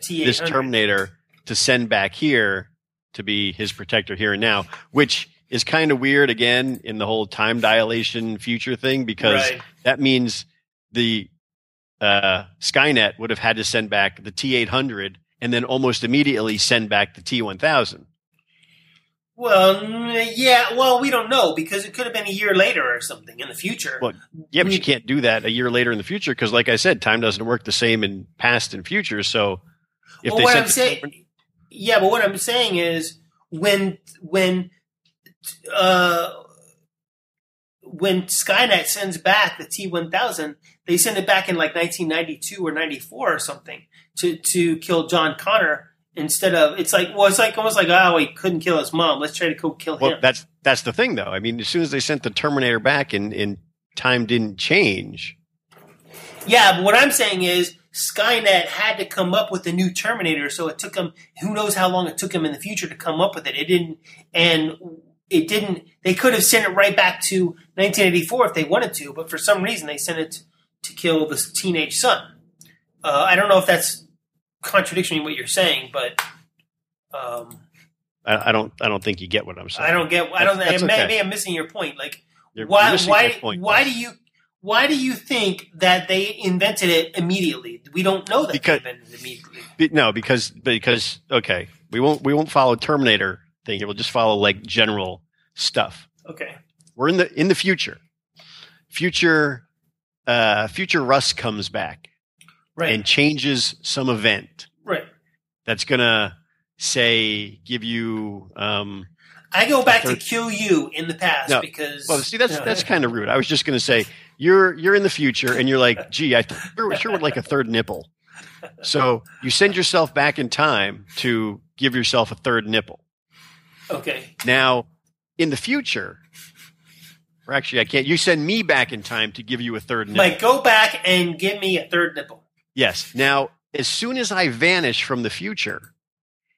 this Terminator to send back here to be his protector here and now, which is kind of weird again in the whole time dilation future thing, because that means the Skynet would have had to send back the T-800 and then almost immediately send back the T-1000. Well, yeah. Well, we don't know, because it could have been a year later or something in the future. Well, yeah, but you can't do that a year later in the future, because like I said, time doesn't work the same in past and future. So if they sent yeah, but what I'm saying is when Skynet sends back the T-1000, they send it back in like 1992 or 94 or something to kill John Connor instead of – it's like almost like, oh, he couldn't kill his mom. Let's try to go kill him. Well, that's the thing, though. I mean, as soon as they sent the Terminator back and time didn't change. Yeah, but what I'm saying is – Skynet had to come up with a new Terminator, so it took him. Who knows how long it took him in the future to come up with it? It didn't. They could have sent it right back to 1984 if they wanted to, but for some reason they sent it to kill the teenage son. I don't know if that's contradicting what you're saying, but I don't think you get what I'm saying. I am missing your point. Like, Why do you think that they invented it immediately? We don't know that they invented it immediately. Because we won't follow Terminator thing. We'll just follow like general stuff. Okay. We're in the future. Future Russ comes back and changes some event. Right. That's gonna give you I go back to kill you in the past because. Well, see, that's kind of rude. I was just going to say you're in the future and you're like, gee, I sure would like a third nipple. So you send yourself back in time to give yourself a third nipple. Okay. Now, in the future, or actually, I can't. You send me back in time to give you a third nipple. Like, go back and give me a third nipple. Yes. Now, as soon as I vanish from the future,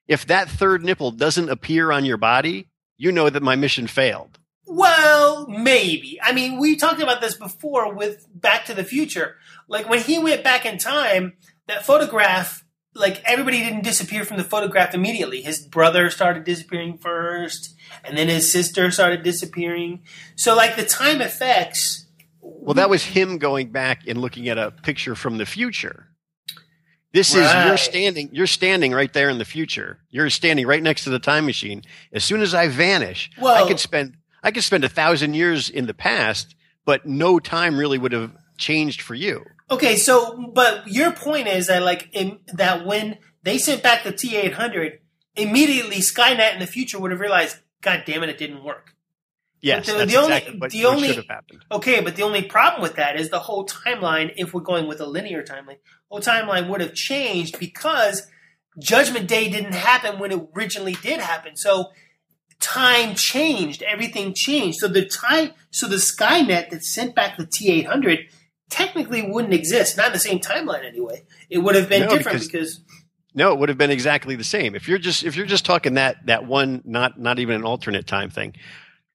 if that third nipple doesn't appear on your body, you know that my mission failed. Well, maybe. I mean, we talked about this before with Back to the Future. Like, when he went back in time, that photograph, like, everybody didn't disappear from the photograph immediately. His brother started disappearing first, and then his sister started disappearing. So, like, the time effects... Well, that was him going back and looking at a picture from the future. This is right. You're standing right there in the future. You're standing right next to the time machine. As soon as I vanish, well, I could spend 1,000 years in the past, but no time really would have changed for you. Okay, so but your point is that that when they sent back the T-800, immediately Skynet in the future would have realized, God damn it, it didn't work. Yes, that's exactly what should have happened. Okay, but the only problem with that is the whole timeline, if we're going with a linear timeline, whole timeline would have changed because Judgment Day didn't happen when it originally did happen. So time changed, everything changed. So the Skynet that sent back the T-800 technically wouldn't exist, not in the same timeline anyway. It would have been different because it would have been exactly the same. If you're just talking that one, not even an alternate time thing.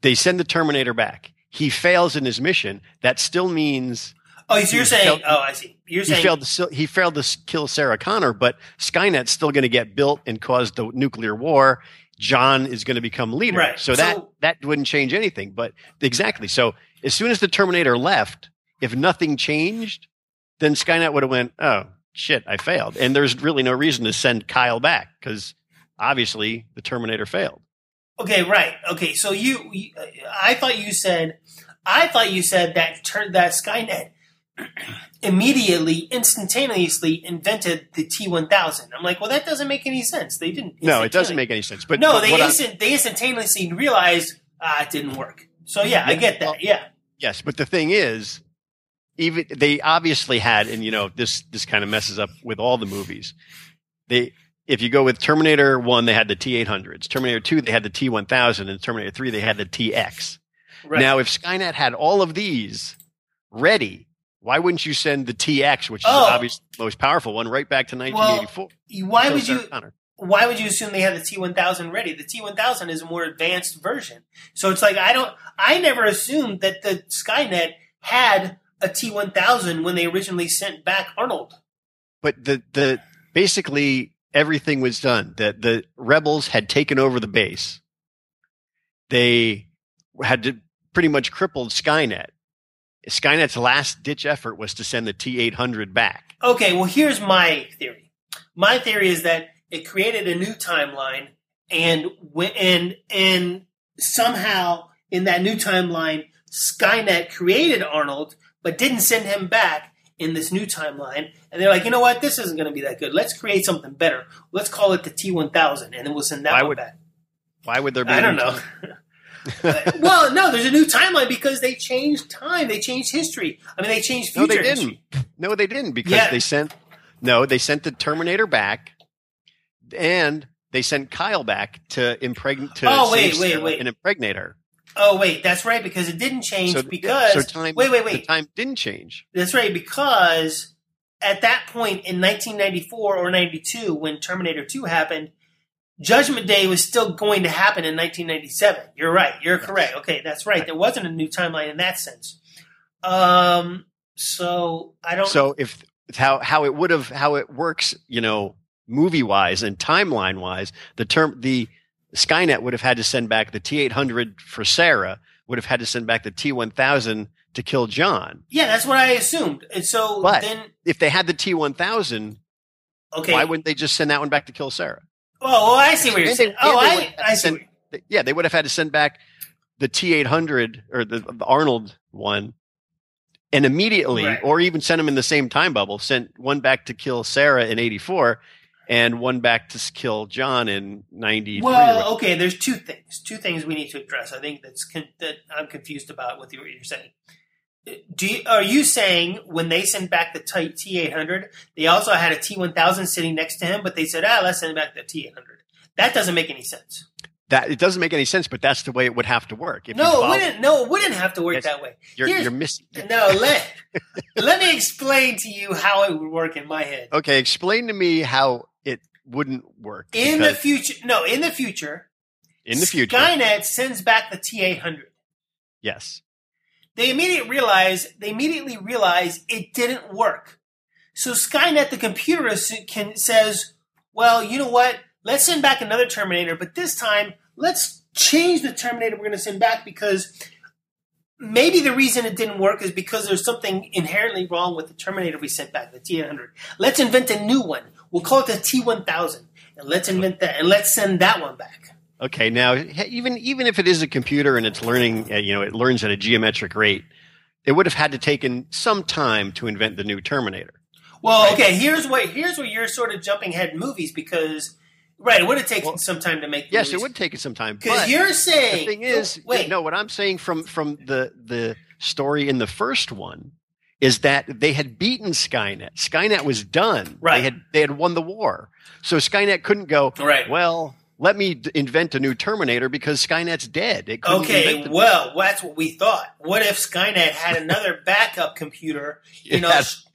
They send the Terminator back. He fails in his mission. That still means... Oh, so you're saying... Oh, I see. You're saying... He failed to kill Sarah Connor, but Skynet's still going to get built and cause the nuclear war. John is going to become leader. Right. So that wouldn't change anything. But exactly. So as soon as the Terminator left, if nothing changed, then Skynet would have went, oh, shit, I failed. And there's really no reason to send Kyle back because obviously the Terminator failed. Okay, right. Okay, so I thought you said that Skynet instantaneously invented the T-1000. I'm like, well, that doesn't make any sense. They didn't. No, it doesn't make any sense. But no, they instantaneously realized it didn't work. So yeah, I get that. Well, yeah. Yes, but the thing is, even they obviously had, and you know, this kind of messes up with all the movies. If you go with Terminator 1, they had the T-800s. Terminator 2, they had the T-1000. And Terminator 3, they had the T-X. Right. Now, if Skynet had all of these ready, why wouldn't you send the T-X, which is obviously the most powerful one, right back to 1984? Well, why would you assume they had the T-1000 ready? The T-1000 is a more advanced version. So it's like I never assumed that the Skynet had a T-1000 when they originally sent back Arnold. But the basically... Everything was done. The rebels had taken over the base. They had to pretty much crippled Skynet. Skynet's last-ditch effort was to send the T-800 back. Okay, well, here's my theory. My theory is that it created a new timeline, and somehow in that new timeline, Skynet created Arnold but didn't send him back in this new timeline, and they're like, you know what, this isn't going to be that good. Let's create something better. Let's call it the T-1000, and then we'll send that one back. Why would there be? I don't know. Well, no, there's a new timeline because they changed time. They changed history. I mean, they changed future. No, they didn't. History. No, they didn't because they sent the Terminator back, and they sent Kyle back to impregnate. And impregnate her. Oh, wait, that's right, because it didn't change The time didn't change. That's right, because at that point in 1994 or 92, when Terminator 2 happened, Judgment Day was still going to happen in 1997. You're right. You're correct. Okay, that's right. There wasn't a new timeline in that sense. So I don't... So if how it works, you know, movie-wise and timeline-wise, Skynet would have had to send back the T-800 for Sarah, would have had to send back the T-1000 to kill John. Yeah, that's what I assumed. And so then if they had the T-1000, why wouldn't they just send that one back to kill Sarah? Oh, I see what you're saying. Yeah, they would have had to send back the T-800 or the Arnold one and immediately, or even send them in the same time bubble, sent one back to kill Sarah in 84 and one back to kill John in 93. Well, okay, there's two things we need to address. I think that I'm confused about what you're saying. Are you saying when they send back the T-800, they also had a T-1000 sitting next to him, but they said, let's send back the T-800. That doesn't make any sense. It doesn't make any sense, but that's the way it would have to work. It wouldn't have to work that way. You're missing it. No, let me explain to you how it would work in my head. Okay, explain to me how it wouldn't work. In the future, Skynet sends back the T-800. Yes. They immediately realize it didn't work. So Skynet, the computer, says, well, you know what? Let's send back another Terminator, but this time let's change the Terminator we're going to send back, because maybe the reason it didn't work is because there's something inherently wrong with the Terminator we sent back, the T-800. Let's invent a new one. We'll call it the T-1000, and let's invent that, and let's send that one back. Okay, now even if it is a computer and it's learning, it learns at a geometric rate, it would have had to taken some time to invent the new Terminator. Well, okay, here's where you're sort of jumping ahead in movies, because right, it would have taken some time to make the movies. Yes, it would take some time. Because you're saying the thing is, what I'm saying from the story in the first one is that they had beaten Skynet. Skynet was done. Right. They had won the war. So Skynet couldn't go, right, well, let me invent a new Terminator because Skynet's dead. That's what we thought. What if Skynet had another backup computer in Australia?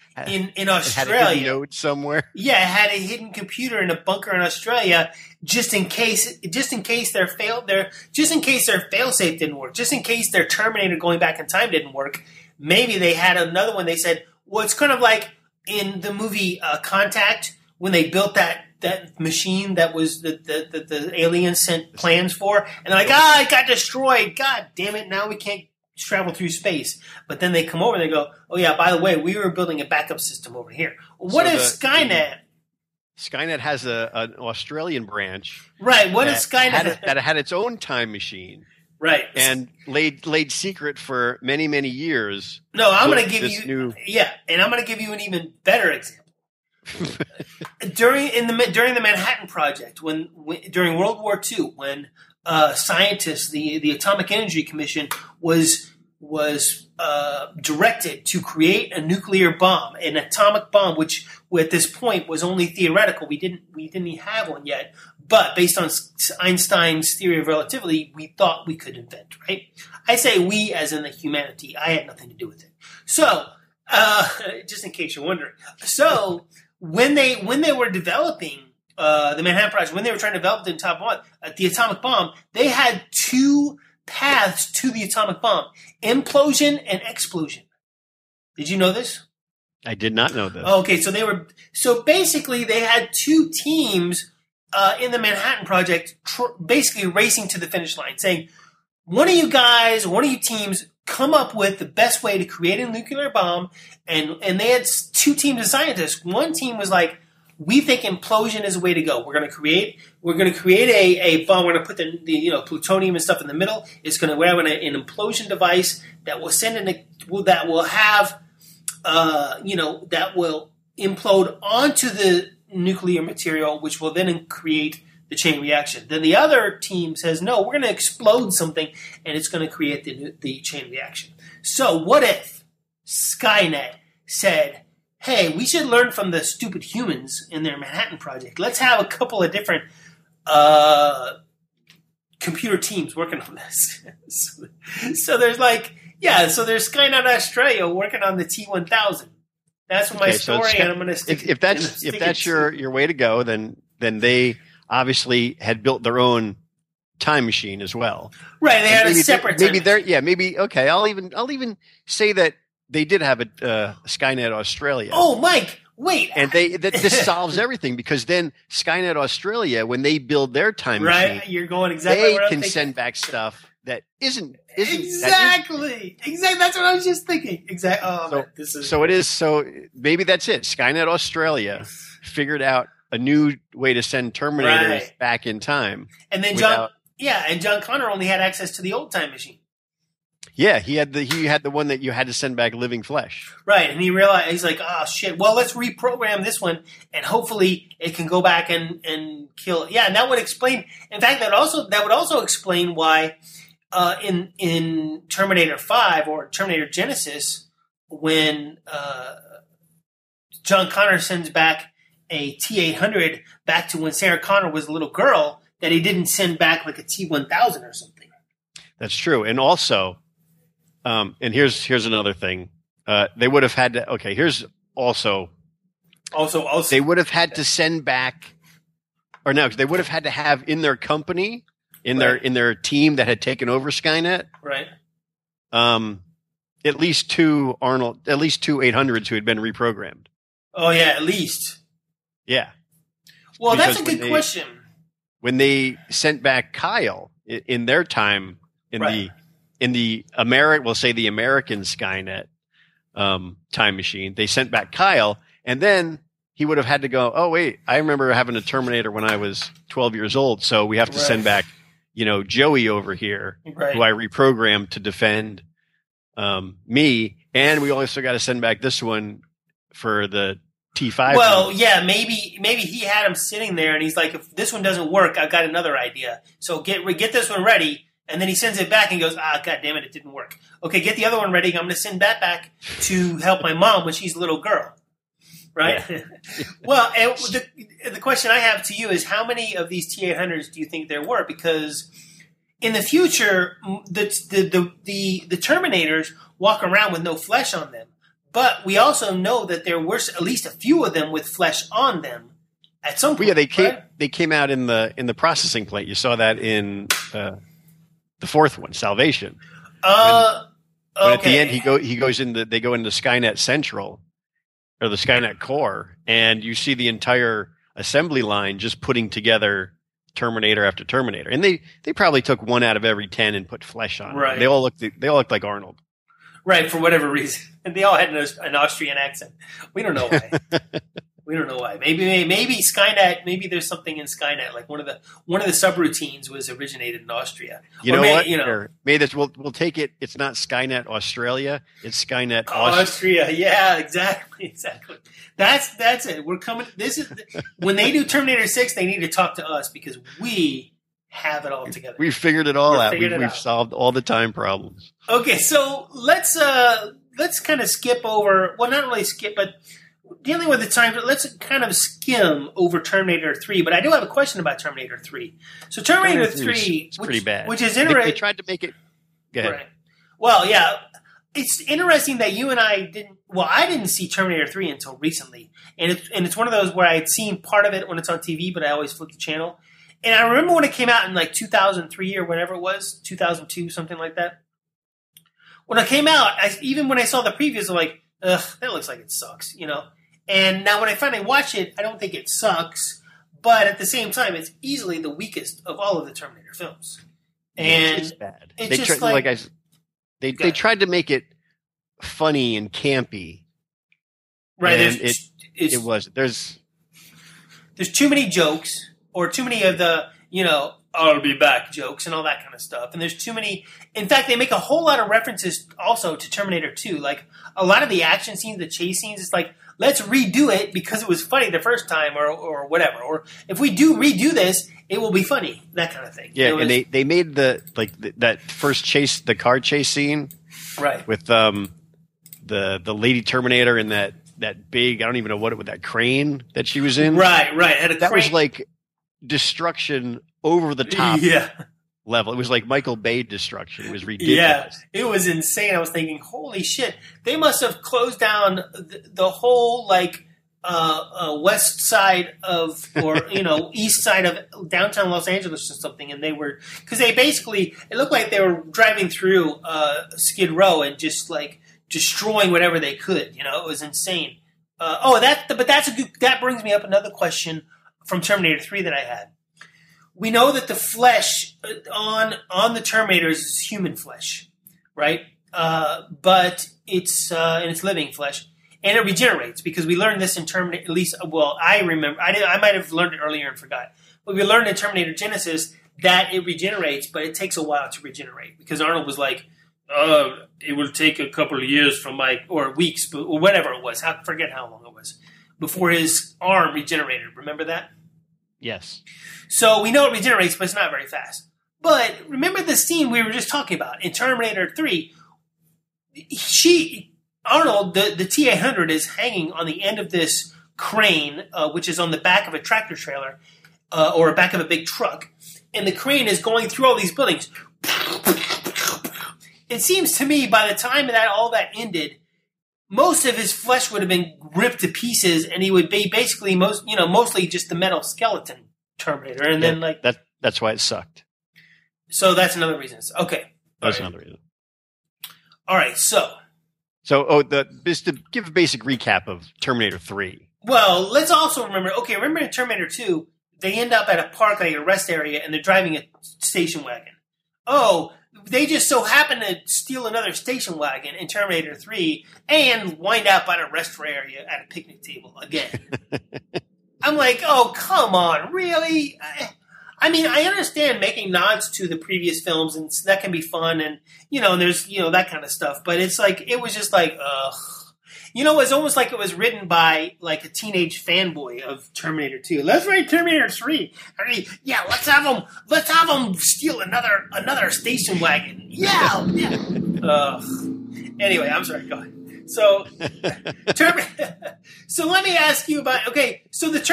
It had a hidden node somewhere. Yeah, it had a hidden computer in a bunker in Australia, just in case their failsafe didn't work, just in case their Terminator going back in time didn't work. Maybe they had another one. They said, well, it's kind of like in the movie Contact, when they built that machine that was the aliens sent plans for, and they're like, it got destroyed. God damn it, now we can't travel through space. But then they come over and they go, oh yeah, by the way, we were building a backup system over here. Skynet has an Australian branch. Right. What if Skynet that had its own time machine? Right. And laid secret for many, many years. No, I'm going to give you and I'm going to give you an even better example. during the Manhattan Project, during World War II, when scientists, the Atomic Energy Commission was directed to create a nuclear bomb, an atomic bomb, which at this point was only theoretical. We didn't have one yet, but based on Einstein's theory of relativity, we thought we could invent, right? I say we as in the humanity. I had nothing to do with it. So, just in case you're wondering. So, when they were developing the Manhattan Project, when they were trying to develop the atomic bomb, they had two paths to the atomic bomb: implosion and explosion. Did you know this? I did not know this. Okay, so basically they had two teams in the Manhattan Project, basically racing to the finish line, saying, one of you teams, come up with the best way to create a nuclear bomb. And they had two teams of scientists. One team was like, we think implosion is the way to go. We're going to create a bomb. We're going to put the plutonium and stuff in the middle. We're having an implosion device that will send that will implode onto the nuclear material, which will then create the chain reaction. Then the other team says, no, we're going to explode something, and it's going to create the chain reaction. So what if Skynet said, hey, we should learn from the stupid humans in their Manhattan Project. Let's have a couple of different computer teams working on this. So there's there's Skynet Australia working on the T-1000. That's my story, and I'm going to stick it. If that's your way to go, then they obviously had built their own time machine as well. Right, they had a separate time machine. I'll even say that they did have a Skynet Australia. Oh, Mike, wait. And this solves everything, because then Skynet Australia, when they build their time machine, you're going exactly they can send back stuff that isn't exactly. That's what I was just thinking. Exactly. Oh, so maybe that's it. Skynet Australia figured out a new way to send Terminators back in time. And then John Connor only had access to the old time machine. Yeah, he had the one that you had to send back living flesh. Right, and he realized, he's like, oh shit, well, let's reprogram this one, and hopefully it can go back and kill. Yeah, and that would explain. In fact, that would also explain why in Terminator 5 or Terminator Genisys, when John Connor sends back a T-800 back to when Sarah Connor was a little girl, that he didn't send back like a T-1000 or something. That's true. And also, and here's another thing. They would have had to, they would have had to send back, or no, they would have had to have in their company, in their team that had taken over Skynet. Right. at least two 800s who had been reprogrammed. Oh yeah, at least. Yeah. Well, because that's a good question. When they sent back Kyle in their time in right. the American Skynet time machine, they sent back Kyle, and then he would have had to go, oh wait, I remember having a Terminator when I was 12 years old, so we have to right. send back, Joey over here, right. who I reprogrammed to defend me, and we also got to send back this one for the T-5. Well, yeah, maybe he had him sitting there, and he's like, if this one doesn't work, I've got another idea. So get this one ready, and then he sends it back and goes, God damn it didn't work. Okay, get the other one ready. I'm going to send that back to help my mom when she's a little girl. Right? Yeah. Well, and the question I have to you is, how many of these T-800s do you think there were? Because in the future, the Terminators walk around with no flesh on them. But we also know that there were at least a few of them with flesh on them at some point. Well, yeah, they came out in the processing plant. You saw that in the fourth one, Salvation. When at the end they go into Skynet Central or the Skynet core, and you see the entire assembly line just putting together Terminator after Terminator. And they probably took one out of every 10 and put flesh on. Right. Them. They all looked like Arnold. Right, for whatever reason. And they all had an Austrian accent. We don't know why. Maybe Skynet. Maybe there's something in Skynet. Like one of the subroutines was originated in Austria. We'll take it. It's not Skynet Australia. It's Skynet Austria. Yeah, exactly. That's it. We're coming. This is when they do Terminator 6. They need to talk to us because we have it all together. We've figured it all out. We've solved all the time problems. Okay, so let's kind of skip over. Well, not really skip, but dealing with the time, let's kind of skim over Terminator 3, but I do have a question about Terminator 3. So Terminator 3 is pretty bad. Which is interesting. They tried to make it – go ahead. Right. Well, yeah. It's interesting that you and I didn't see Terminator 3 until recently. And it's one of those where I had seen part of it when it's on TV, but I always flip the channel. And I remember when it came out in like 2003 or whatever it was, 2002, something like that. When it came out, even when I saw the previews, I'm like, ugh, that looks like it sucks, And now when I finally watch it, I don't think it sucks, but at the same time, it's easily the weakest of all of the Terminator films. And it's bad. It's they tried to make it funny and campy. Right. And it wasn't. There's too many jokes or too many of the, I'll be back jokes and all that kind of stuff. And there's too many. In fact, they make a whole lot of references also to Terminator 2. Like a lot of the action scenes, the chase scenes, it's like, let's redo it because it was funny the first time or whatever. Or if we do redo this, it will be funny. That kind of thing. Yeah, and they made that first chase, the car chase scene, right? With the lady Terminator and that big, I don't even know that crane that she was in. Right. That was like destruction over the top. Yeah. Level. It was like Michael Bay destruction. It was ridiculous. Yeah, it was insane. I was thinking, holy shit, they must have closed down the whole west side of east side of downtown Los Angeles or something. And they were because they basically it looked like they were driving through Skid Row and just like destroying whatever they could. It was insane. That brings me up another question from Terminator 3 that I had. We know that the flesh on the Terminators is human flesh, right? But it's living flesh, and it regenerates because we learned this in Terminator. At least, well, I remember. I might have learned it earlier and forgot, but we learned in Terminator Genisys that it regenerates, but it takes a while to regenerate because Arnold was like, "It will take a couple of years from weeks, but or whatever it was. I forget how long it was before his arm regenerated. Remember that." Yes. So we know it regenerates, but it's not very fast. But remember the scene we were just talking about in Terminator 3. Arnold, the T-800 is hanging on the end of this crane, which is on the back of a tractor trailer or back of a big truck. And the crane is going through all these buildings. It seems to me by the time that all that ended, most of his flesh would have been ripped to pieces, and he would be basically mostly just the metal skeleton Terminator. And then that's why it sucked. So that's another reason. Okay, that's another reason. All right, so. Just to give a basic recap of Terminator 3. Well, let's also remember in Terminator 2, they end up at a park, like a rest area, and they're driving a station wagon. Oh, they just so happen to steal another station wagon in Terminator 3 and wind up at a rest area at a picnic table again. I'm like, oh, come on, really? I mean, I understand making nods to the previous films, and that can be fun, and, there's, that kind of stuff. But it's like, it was just like, ugh. It's almost like it was written by, like, a teenage fanboy of Terminator 2. Let's write Terminator 3. I mean, yeah, let's have them steal another station wagon. Yeah. Anyway, I'm sorry, go ahead. So, so let me ask you about, okay, so the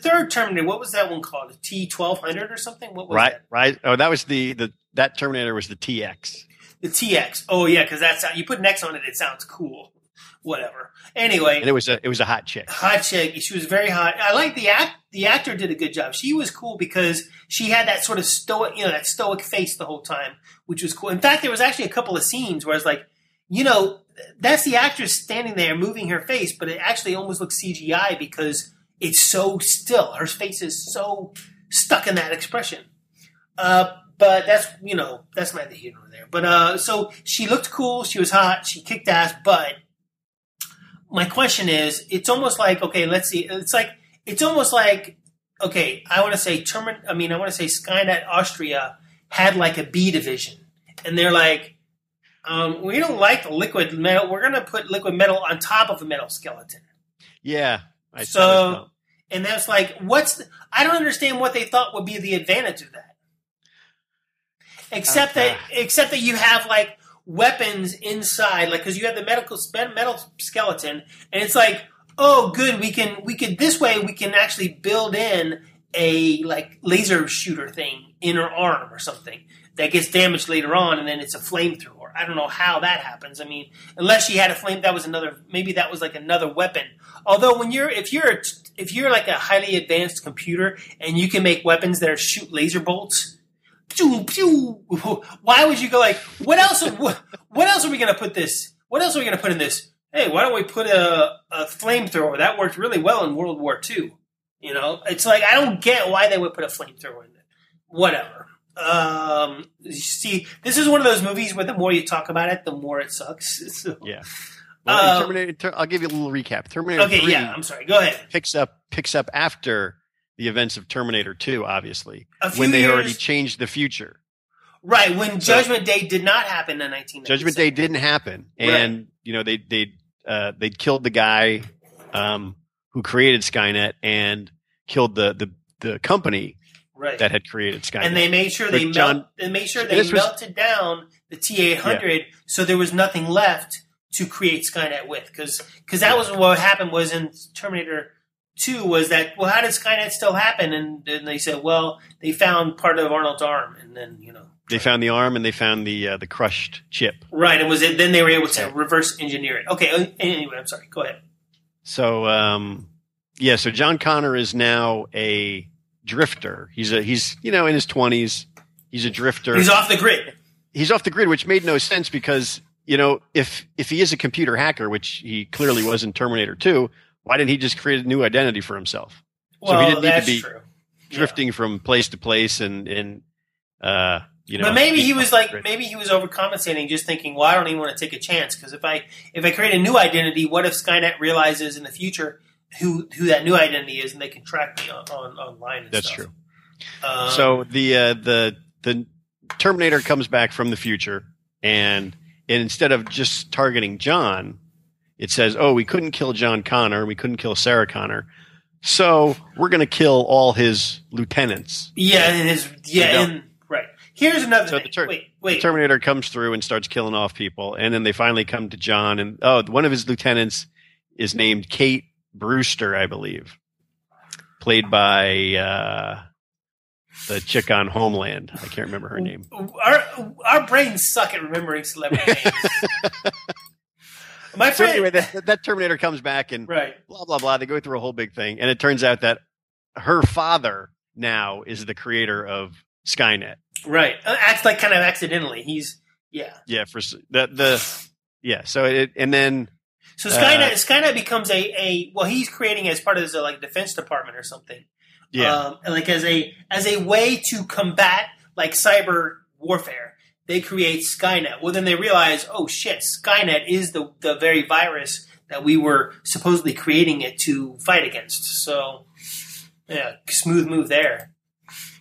third Terminator, what was that one called? A T-1200 or something? What was that? Right. Oh, that was that Terminator was the T-X. The T-X. Oh, yeah, because that's how you put an X on it. It sounds cool. Whatever. Anyway. And it was a hot chick. Hot chick. She was very hot. I like the actor did a good job. She was cool because she had that sort of stoic, that stoic face the whole time, which was cool. In fact, there was actually a couple of scenes where I was like, that's the actress standing there moving her face, but it actually almost looks CGI because it's so still. Her face is so stuck in that expression. But that's neither here nor there. But so she looked cool. She was hot. She kicked ass, but my question is, it's almost like, okay, let's see. It's almost like, I want to say Skynet Austria had like a B division. And they're like, we don't like the liquid metal. We're going to put liquid metal on top of a metal skeleton. Yeah. And that's like, I don't understand what they thought would be the advantage of that. Except that you have like, weapons inside, like, because you have the metal skeleton, and it's like, oh, good, we can actually build in a like laser shooter thing in her arm or something that gets damaged later on, and then it's a flamethrower. I don't know how that happens. I mean, unless she had a flame, that was like another weapon. Although if you're like a highly advanced computer and you can make weapons that shoot laser bolts. Pew, pew. Why would you go like, what else are we going to put this? What else are we going to put in this? Hey, why don't we put a flamethrower? That worked really well in World War II. It's like, I don't get why they would put a flamethrower in it. Whatever. You see, this is one of those movies where the more you talk about it, the more it sucks. So, yeah. Well, I'll give you a little recap. Terminator 3. Yeah, I'm sorry. Go ahead. Picks up after the events of Terminator 2, obviously, when they already changed the future. Right, when Judgment Day did not happen in 1997. Judgment Day didn't happen, and right. They killed the guy who created Skynet and killed the company that had created Skynet. And they made sure they melted down the T-800, so there was nothing left to create Skynet with, because that was what happened was in Terminator 2 was that, well, how did Skynet still happen? And they said, well, they found part of Arnold's arm, and then they found the arm, and they found the crushed chip. Right, and then they were able to reverse engineer it. Okay, anyway, I'm sorry. Go ahead. So, so John Connor is now a drifter. He's in his 20s. He's a drifter. He's off the grid. Which made no sense because if he is a computer hacker, which he clearly was in Terminator 2. Why didn't he just create a new identity for himself? Well, so he didn't need to be drifting from place to place But maybe he was overcompensating, just thinking, well, I don't even want to take a chance because if I create a new identity, what if Skynet realizes in the future who that new identity is and they can track me online? And that's true. So the Terminator comes back from the future and instead of just targeting John, it says, oh, we couldn't kill John Connor. We couldn't kill Sarah Connor. So we're going to kill all his lieutenants. Yeah. Right. Here's another thing. The Terminator comes through and starts killing off people. And then they finally come to John. And, one of his lieutenants is named Kate Brewster, I believe. Played by the chick on Homeland. I can't remember her name. Our brains suck at remembering celebrity names. My friend, so anyway, that Terminator comes back and blah, blah, blah. They go through a whole big thing. And it turns out that her father now is the creator of Skynet. Right. Acts like kind of accidentally. He's Yeah. Yeah. For the yeah. So it and then. So Skynet becomes a well, he's creating as part of his like defense department or something. Yeah. Like as a way to combat like cyber warfare, they create Skynet. Well, then they realize, oh shit, Skynet is the very virus that we were supposedly creating it to fight against. So yeah, smooth move there.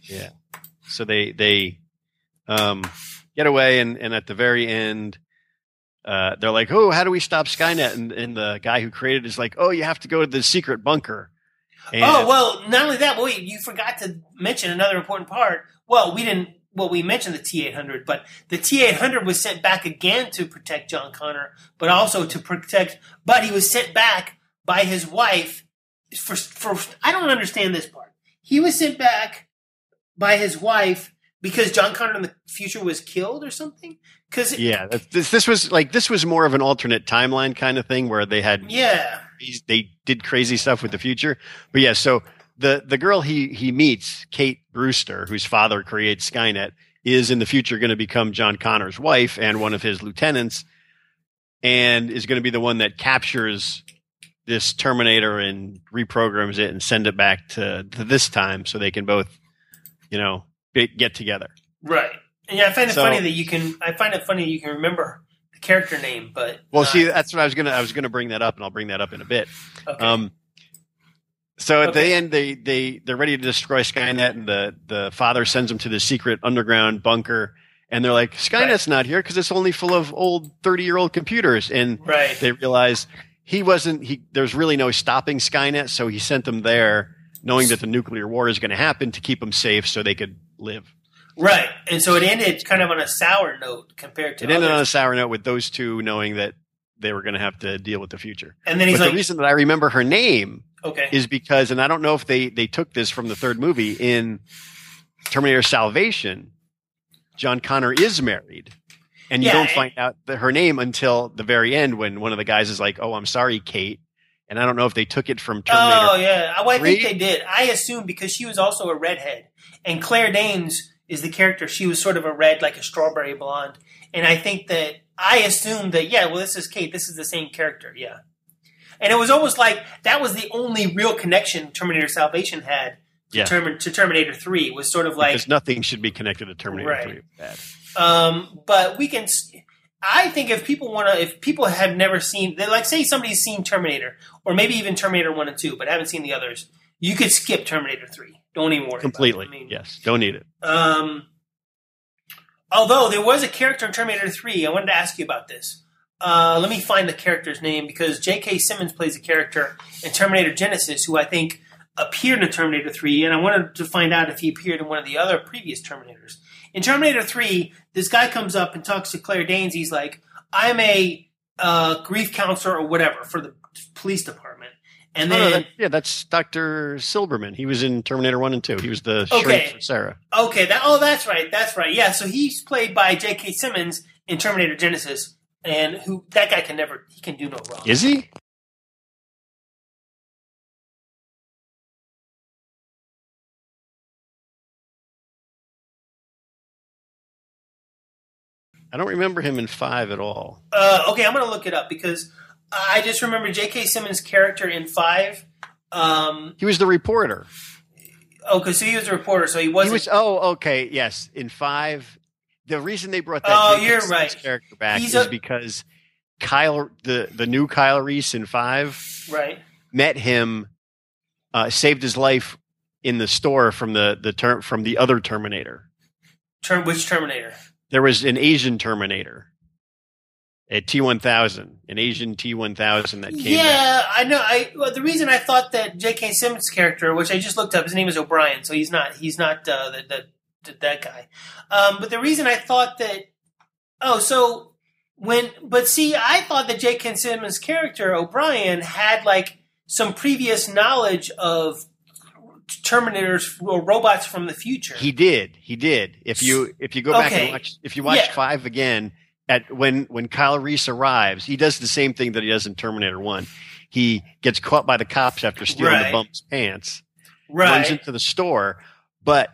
Yeah. So they get away and at the very end. They're like, oh, how do we stop Skynet? And the guy who created it is like, oh, you have to go to the secret bunker. And oh, well, not only that, wait, you forgot to mention another important part. Well, we mentioned the T-800, but the T-800 was sent back again to protect John Connor, but also to protect, but he was sent back by his wife for I don't understand this part. He was sent back by his wife because John Connor in the future was killed or something? Yeah, this was more of an alternate timeline kind of thing where they had they did crazy stuff with the future. But yeah, so the girl he meets, Kate Brewster, whose father creates Skynet, is in the future going to become John Connor's wife and one of his lieutenants, and is going to be the one that captures this Terminator and reprograms it and send it back to this time so they can both, get together. Right. And yeah, I find it funny that you can remember the character name, but well, see, that's what I was gonna bring that up, and I'll bring that up in a bit. Okay. At the end they're ready to destroy Skynet, and the father sends them to the secret underground bunker, and they're like, Skynet's not here because it's only full of old 30-year-old computers, and they realize there's really no stopping Skynet, so he sent them there knowing that the nuclear war is going to happen to keep them safe so they could live. Right. And so it ended kind of on a sour note compared to ended on a sour note with those two knowing that they were going to have to deal with the future. And then the reason that I remember her name is because, and I don't know if they took this from the third movie, in Terminator Salvation, John Connor is married. And you don't find out her name until the very end when one of the guys is like, oh, I'm sorry, Kate. And I don't know if they took it from Terminator 3. Oh, yeah. I think they did. I assume because she was also a redhead. And Claire Danes is the character. She was sort of a red, like a strawberry blonde. And I assumed that, this is Kate. This is the same character, yeah. And it was almost like that was the only real connection Terminator Salvation had to Terminator 3. It was sort of like... Because nothing should be connected to Terminator 3. Bad. But we can... I think if people have never seen, say somebody's seen Terminator, or maybe even Terminator 1 and 2, but haven't seen the others, you could skip Terminator 3. Don't even worry. Completely. About it. Yes. Don't need it. Although there was a character in Terminator 3, I wanted to ask you about this. Let me find the character's name, because J.K. Simmons plays a character in Terminator Genisys who I think appeared in Terminator 3, and I wanted to find out if he appeared in one of the other previous Terminators. In Terminator 3, this guy comes up and talks to Claire Danes. He's like, I'm a grief counselor or whatever for the police department. And that's Dr. Silberman. He was in Terminator 1 and 2. He was the shrink for Sarah. Okay. That's right. That's right. Yeah, so he's played by J.K. Simmons in Terminator Genisys. And that guy can do no wrong. Is he? I don't remember him in 5 at all. Okay, I'm going to look it up because I just remember J.K. Simmons' character in 5. He was the reporter. Oh, because he was the reporter, so he wasn't. Yes, in 5. The reason they brought that J.K. Simmons character back is because Kyle, the new Kyle Reese in 5, met him, saved his life in the store from from the other Terminator. Which Terminator? There was an Asian Terminator, a T-1000, an Asian T-1000 that came. Yeah, I know. The reason I thought that J.K. Simmons' character, which I just looked up, his name is O'Brien, so he's not that guy. But the reason I thought that, I thought that J.K. Simmons' character O'Brien had like some previous knowledge of Terminators or robots from the future. He did. If you go back and watch 5 again, when Kyle Reese arrives, he does the same thing that he does in Terminator 1. He gets caught by the cops after stealing the bump's pants. Runs into the store, but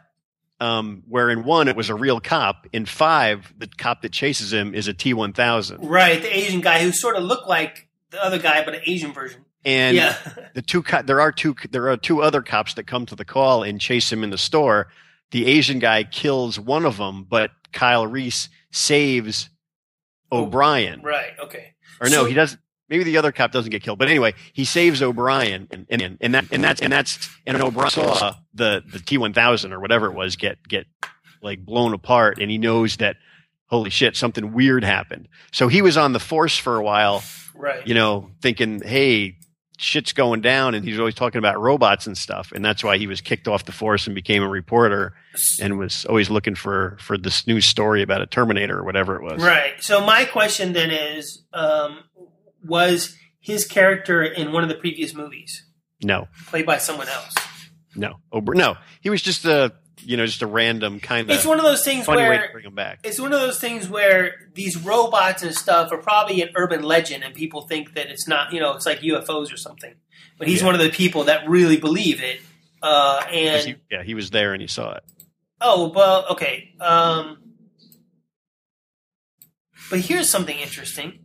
Where in one, it was a real cop. In five, the cop that chases him is a T-1000. Right, the Asian guy who sort of looked like the other guy, but an Asian version. And yeah. there are two other cops that come to the call and chase him in the store. The Asian guy kills one of them, but Kyle Reese saves O'Brien. Right, okay. Or no, he doesn't. Maybe the other cop doesn't get killed, but anyway, he saves O'Brien, and O'Brien saw the T-1000 or whatever it was get like blown apart, and he knows that holy shit, something weird happened. So he was on the force for a while, right? You know, thinking, hey, shit's going down, and he's always talking about robots and stuff, and that's why he was kicked off the force and became a reporter and was always looking for this new story about a Terminator or whatever it was. Right. So my question then is, was his character in one of the previous movies? No. Played by someone else? No. No. He was just a random kind of. It's one of those things funny way to bring him back. It's one of those things where these robots and stuff are probably an urban legend, and people think that it's not. You know, it's like UFOs or something. But he's one of the people that really believe it. And he was there and he saw it. Oh well, okay. But here's something interesting.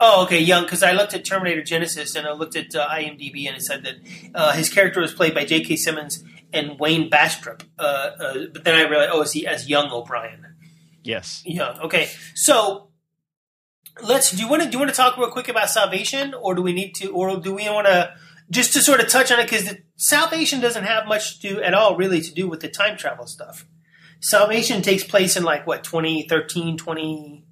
Oh, okay, young, because I looked at Terminator Genisys and I looked at IMDb, and it said that his character was played by J.K. Simmons and Wayne Bastrop. But then I realized, is he as young O'Brien? Yes. Young. Okay. So do you want to talk real quick about Salvation, or do we need to, or do we want to just to sort of touch on it, because Salvation doesn't have much to at all really to do with the time travel stuff. Salvation takes place in 2013, 20.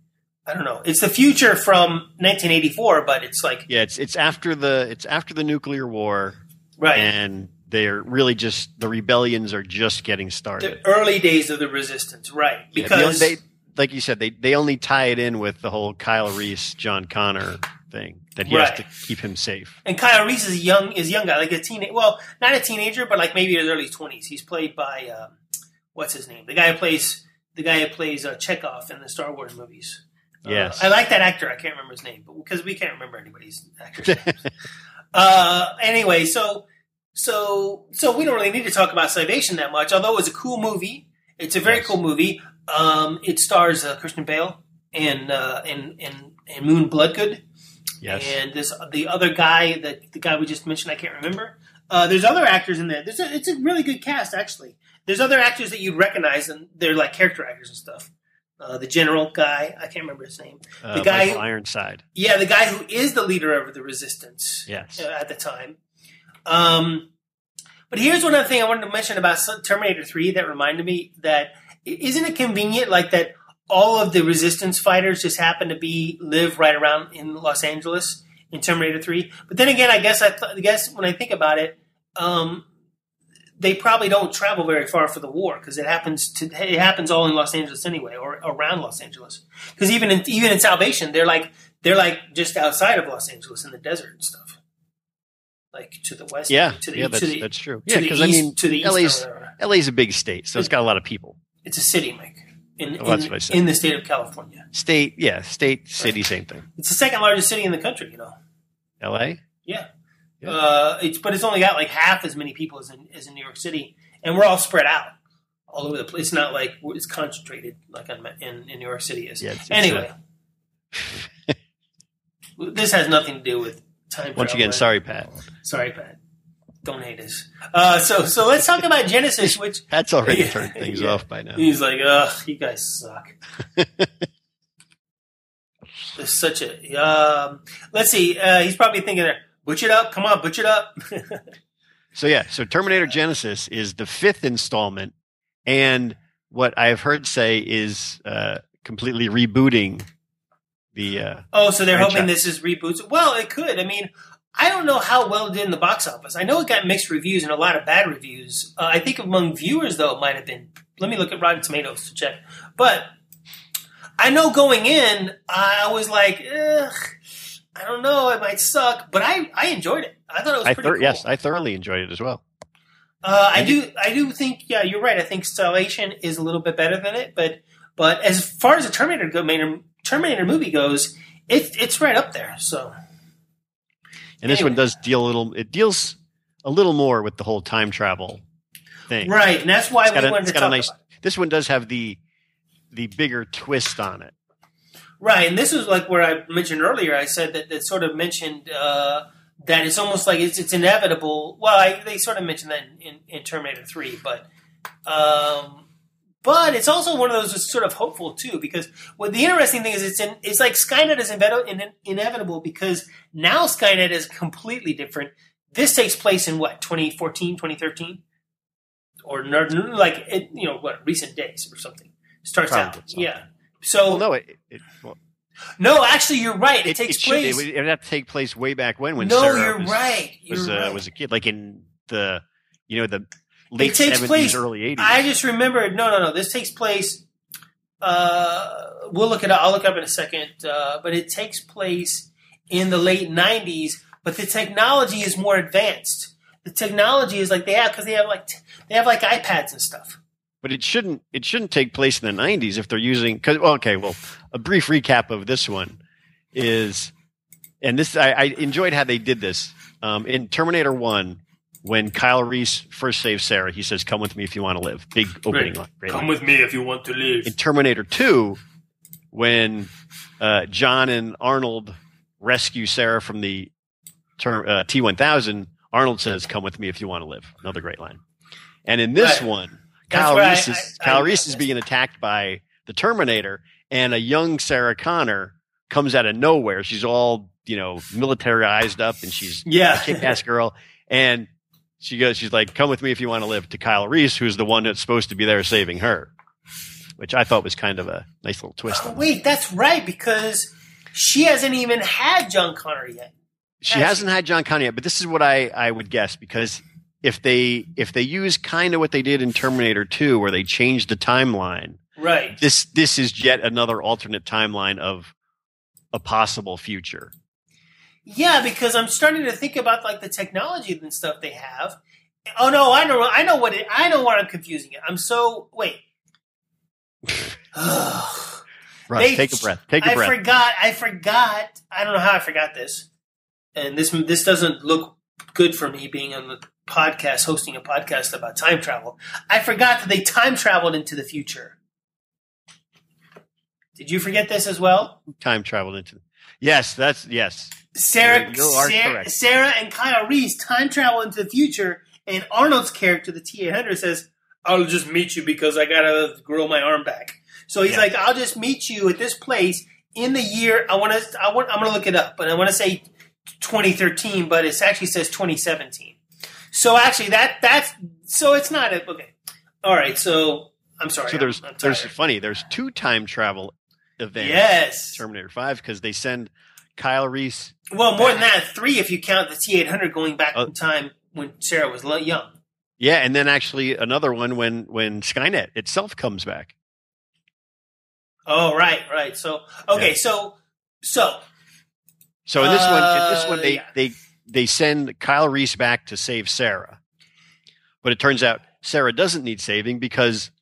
I don't know. It's the future from 1984, but it's like it's after the nuclear war, right? And they're really just the rebellions are just getting started. The early days of the resistance, right? Because they, like you said, they only tie it in with the whole Kyle Reese, John Connor thing that he has to keep him safe. And Kyle Reese is a young guy, like a teenager. Well, not a teenager, but like maybe in his early 20s. He's played by what's his name? The guy who plays Chekhov in the Star Wars movies. Yes. I like that actor. I can't remember his name, because we can't remember anybody's actor's names. Anyway, so we don't really need to talk about Salvation that much, although it was a cool movie. It's a very cool movie. It stars Christian Bale and Moon Bloodgood. Yes. And the other guy, the guy we just mentioned, I can't remember. There's other actors in there. It's a really good cast, actually. There's other actors that you'd recognize, and they're like character actors and stuff. The general guy, I can't remember his name. The guy Michael Ironside. Yeah, the guy who is the leader of the resistance. Yes. At the time. But here's one other thing I wanted to mention about Terminator 3 that reminded me that isn't it convenient that all of the resistance fighters just happen to live right around in Los Angeles in Terminator 3? But then again, I guess when I think about it, they probably don't travel very far for the war, because it happens all in Los Angeles anyway, or around Los Angeles. Because even in Salvation, they're just outside of Los Angeles in the desert and stuff, like to the west. Yeah, that's true. Yeah, because to the east, LA's a big state, so it's got a lot of people. It's a city, Mike. That's what I said. In the state of California. State, city, same thing. It's the second largest city in the country. LA. Yeah. Yeah. But it's only got half as many people as in New York City, and we're all spread out all over the place. It's not like it's concentrated like in New York City is. Yeah, anyway, this has nothing to do with time. Once again, sorry, Pat. Don't hate us. So let's talk about Genisys, which Pat's already turned things off by now. He's like, ugh, you guys suck. There's such a. Let's see. He's probably thinking there. Butch it up. Come on, butch it up. So Terminator Genisys is the fifth installment, and what I've heard say is completely rebooting the so they're franchise. Hoping this is reboots. Well, it could. I mean, I don't know how well it did in the box office. I know it got mixed reviews and a lot of bad reviews. I think among viewers, though, it might have been. Let me look at Rotten Tomatoes to check. But I know going in, I was like, ugh. I don't know. It might suck, but I enjoyed it. I thought it was pretty cool. Yes, I thoroughly enjoyed it as well. I do think, yeah, you're right. I think Salvation is a little bit better than it, but as far as the Terminator movie goes, it's right up there. So, and this one does deals a little more with the whole time travel thing, right? And that's why we wanted to talk about it. This one does have the bigger twist on it. Right, and this is like where I mentioned earlier. I said that sort of mentioned that it's almost like it's inevitable. Well, they sort of mentioned that in Terminator 3, but it's also one of those that's sort of hopeful too, because what the interesting thing is, it's like Skynet is inevitable, because now Skynet is completely different. This takes place in what, 2014, 2013, or recent days or something. Starts out, yeah. So no, actually, you're right. It takes place. It would have to take place way back when Sarah was a kid, like in the the late 70s, early 80s. I just remembered. No. This takes place. We'll look it up. I'll look it up in a second. But it takes place in the late 90s. But the technology is more advanced. The technology is like they have iPads and stuff. But it shouldn't take place in the 90s if they're using – a brief recap of this one is – and this I enjoyed how they did this. In Terminator 1, when Kyle Reese first saves Sarah, he says, "Come with me if you want to live." Big opening line. Come with me if you want to live. In Terminator 2, when John and Arnold rescue Sarah from the T-1000, Arnold says, "Come with me if you want to live." Another great line. And in this one – Kyle Reese is being attacked by the Terminator, and a young Sarah Connor comes out of nowhere. She's all, militarized up, and she's a kick-ass girl. And she's like, "Come with me if you want to live," to Kyle Reese, who's the one that's supposed to be there saving her, which I thought was kind of a nice little twist. That's right, because she hasn't even had John Connor yet. But this is what I would guess, because – If they use kind of what they did in Terminator 2, where they changed the timeline, right? This is yet another alternate timeline of a possible future. Yeah, because I'm starting to think about like the technology and stuff they have. Oh no, I know why I'm confusing it. Russ, take a breath. I forgot. I don't know how I forgot this. And this doesn't look good for me being on the podcast, hosting a podcast about time travel. I forgot that they time traveled into the future. Did you forget this as well? Time traveled into. Yes, that's yes. Sarah and Kyle Reese time travel into the future, and Arnold's character, the T-800, says, "I'll just meet you because I gotta grow my arm back." So he's like, "I'll just meet you at this place in the year I'm gonna look it up, but I want to say 2013, but it actually says 2017." So actually, that's it's not a, okay. All right, so I'm sorry. So there's two time travel events. Yes, Terminator 5, because they send Kyle Reese. Well, more than that, 3 if you count the T-800 going back in time when Sarah was young. Yeah, and then actually another one when Skynet itself comes back. Oh right. So okay, yeah. So in this one they send Kyle Reese back to save Sarah. But it turns out Sarah doesn't need saving, because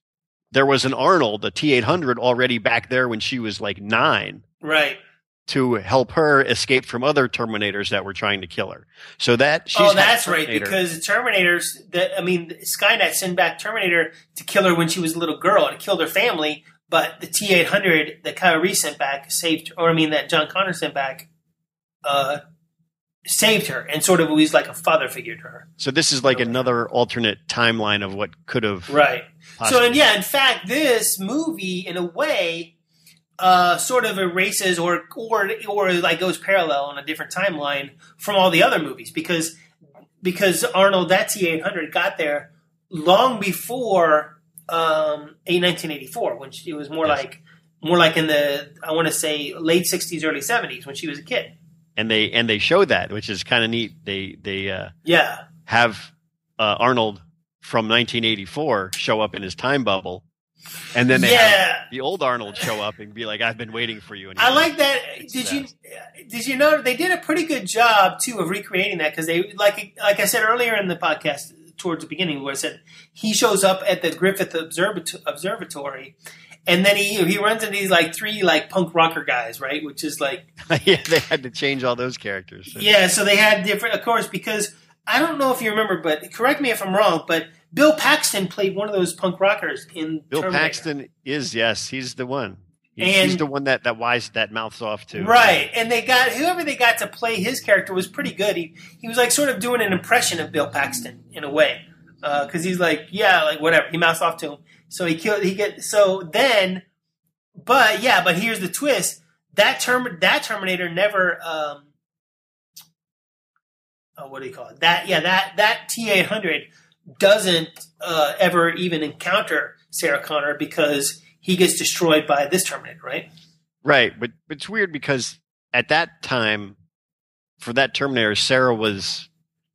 there was an Arnold, a T-800, already back there when she was like 9. Right. To help her escape from other Terminators that were trying to kill her. So that she's that's right, because Skynet sent back Terminator to kill her when she was a little girl and killed her family, but the T-800 that Kyle Reese sent back that John Connor sent back saved her, and sort of was like a father figure to her. So this is like another alternate timeline of what could have. Right. So, and in fact, this movie, in a way, sort of erases or like goes parallel on a different timeline from all the other movies, because Arnold, that T-800, got there long before 1984, when it was more like in the, I want to say, late 60s, early 70s, when she was a kid. And they show that, which is kind of neat. They have Arnold from 1984 show up in his time bubble, and then they have the old Arnold show up and be like, "I've been waiting for you." And I like that. Did you know they did a pretty good job too of recreating that, because they like I said earlier in the podcast towards the beginning, where I said he shows up at the Griffith Observatory. And then he runs into these like 3 like punk rocker guys, right? Which is like, yeah, they had to change all those characters. So. Yeah, so they had different, of course, because I don't know if you remember, but correct me if I'm wrong, but Bill Paxton played one of those punk rockers in Bill Terminator. Paxton is, yes, he's the one. He's the one that wise that mouths off to. Right. And they got whoever they got to play his character was pretty good. He was like sort of doing an impression of Bill Paxton in a way. Because he's like, yeah, like whatever. He mouths off to him. So but here's the twist. That Terminator never what do you call it? That T-800 doesn't ever even encounter Sarah Connor because he gets destroyed by this Terminator, right? Right, but it's weird because at that time, for that Terminator, Sarah was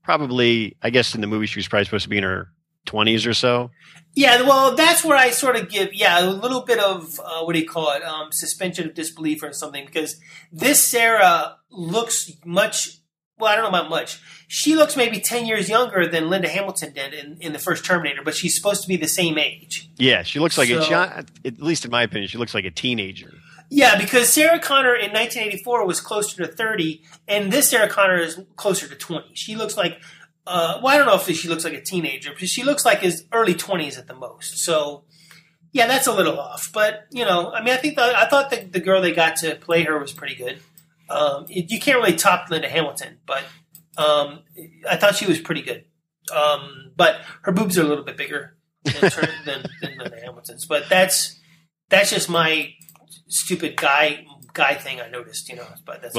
probably, I guess in the movie, she was probably supposed to be in her 20s or so. Yeah, well, that's where I sort of give, a little bit of, suspension of disbelief or something, because this Sarah looks much, well, I don't know about much. She looks maybe 10 years younger than Linda Hamilton did in the first Terminator, but she's supposed to be the same age. Yeah, she looks like at least in my opinion, she looks like a teenager. Yeah, because Sarah Connor in 1984 was closer to 30, and this Sarah Connor is closer to 20. She looks like, I don't know if she looks like a teenager, but she looks like his early 20s at the most. So, yeah, that's a little off. But, I thought the girl they got to play her was pretty good. You can't really top Linda Hamilton, but I thought she was pretty good. But her boobs are a little bit bigger than Linda Hamilton's. But that's just my stupid guy thing I noticed. But that's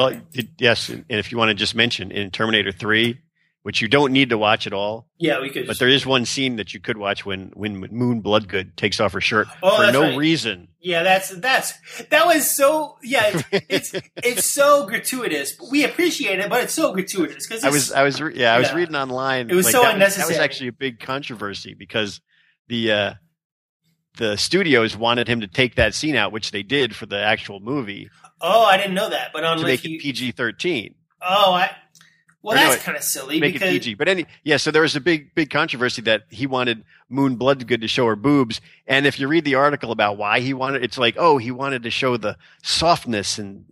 yes, and if you want to just mention in Terminator 3, which you don't need to watch at all. Yeah, we could. But there is one scene that you could watch when Moon Bloodgood takes off her shirt for no reason. Yeah, that was so. Yeah, it's so gratuitous. We appreciate it, but it's so gratuitous because I was reading online. It was so unnecessary. That was actually a big controversy because the studios wanted him to take that scene out, which they did for the actual movie. Oh, I didn't know that. But to make it PG-13. Oh, that's kind of silly. Make it PG. But so there was a big controversy that he wanted Moon Bloodgood to show her boobs. And if you read the article about why he wanted, it's like, oh, he wanted to show the softness and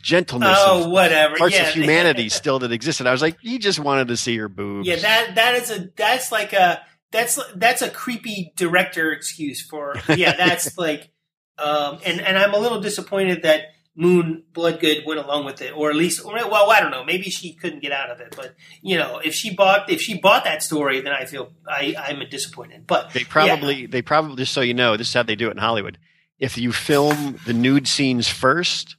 gentleness of humanity still that existed. I was like, he just wanted to see her boobs. Yeah, that's a creepy director excuse that's like, and I'm a little disappointed that Moon Bloodgood went along with it, or at least, well, I don't know. Maybe she couldn't get out of it, but if she bought that story, then I feel I'm disappointed. But they probably just so you know, this is how they do it in Hollywood. If you film the nude scenes first,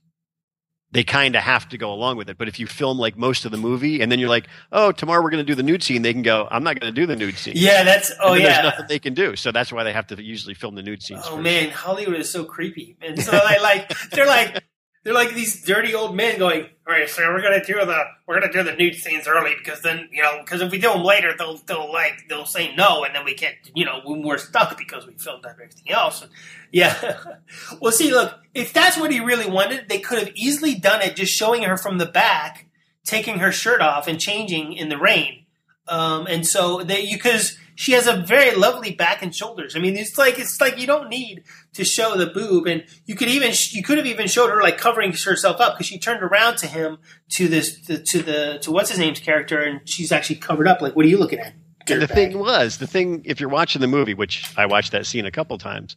they kind of have to go along with it. But if you film like most of the movie, and then you're like, oh, tomorrow we're going to do the nude scene, they can go, I'm not going to do the nude scene. Yeah, there's nothing they can do. So that's why they have to usually film the nude scenes. Oh first. Man, Hollywood is so creepy, and so they're like these dirty old men going, all right, so we're gonna do the nude scenes early because then because if we do them later they'll say no and then we can't when we're stuck because we filmed everything else. And yeah, well, see, look, if that's what he really wanted, they could have easily done it just showing her from the back, taking her shirt off and changing in the rain, because she has a very lovely back and shoulders. I mean, it's like you don't need to show the boob, and you could have even showed her like covering herself up because she turned around to him to what's his name's character, and she's actually covered up. Like, what are you looking at? And the thing, if you're watching the movie, which I watched that scene a couple times,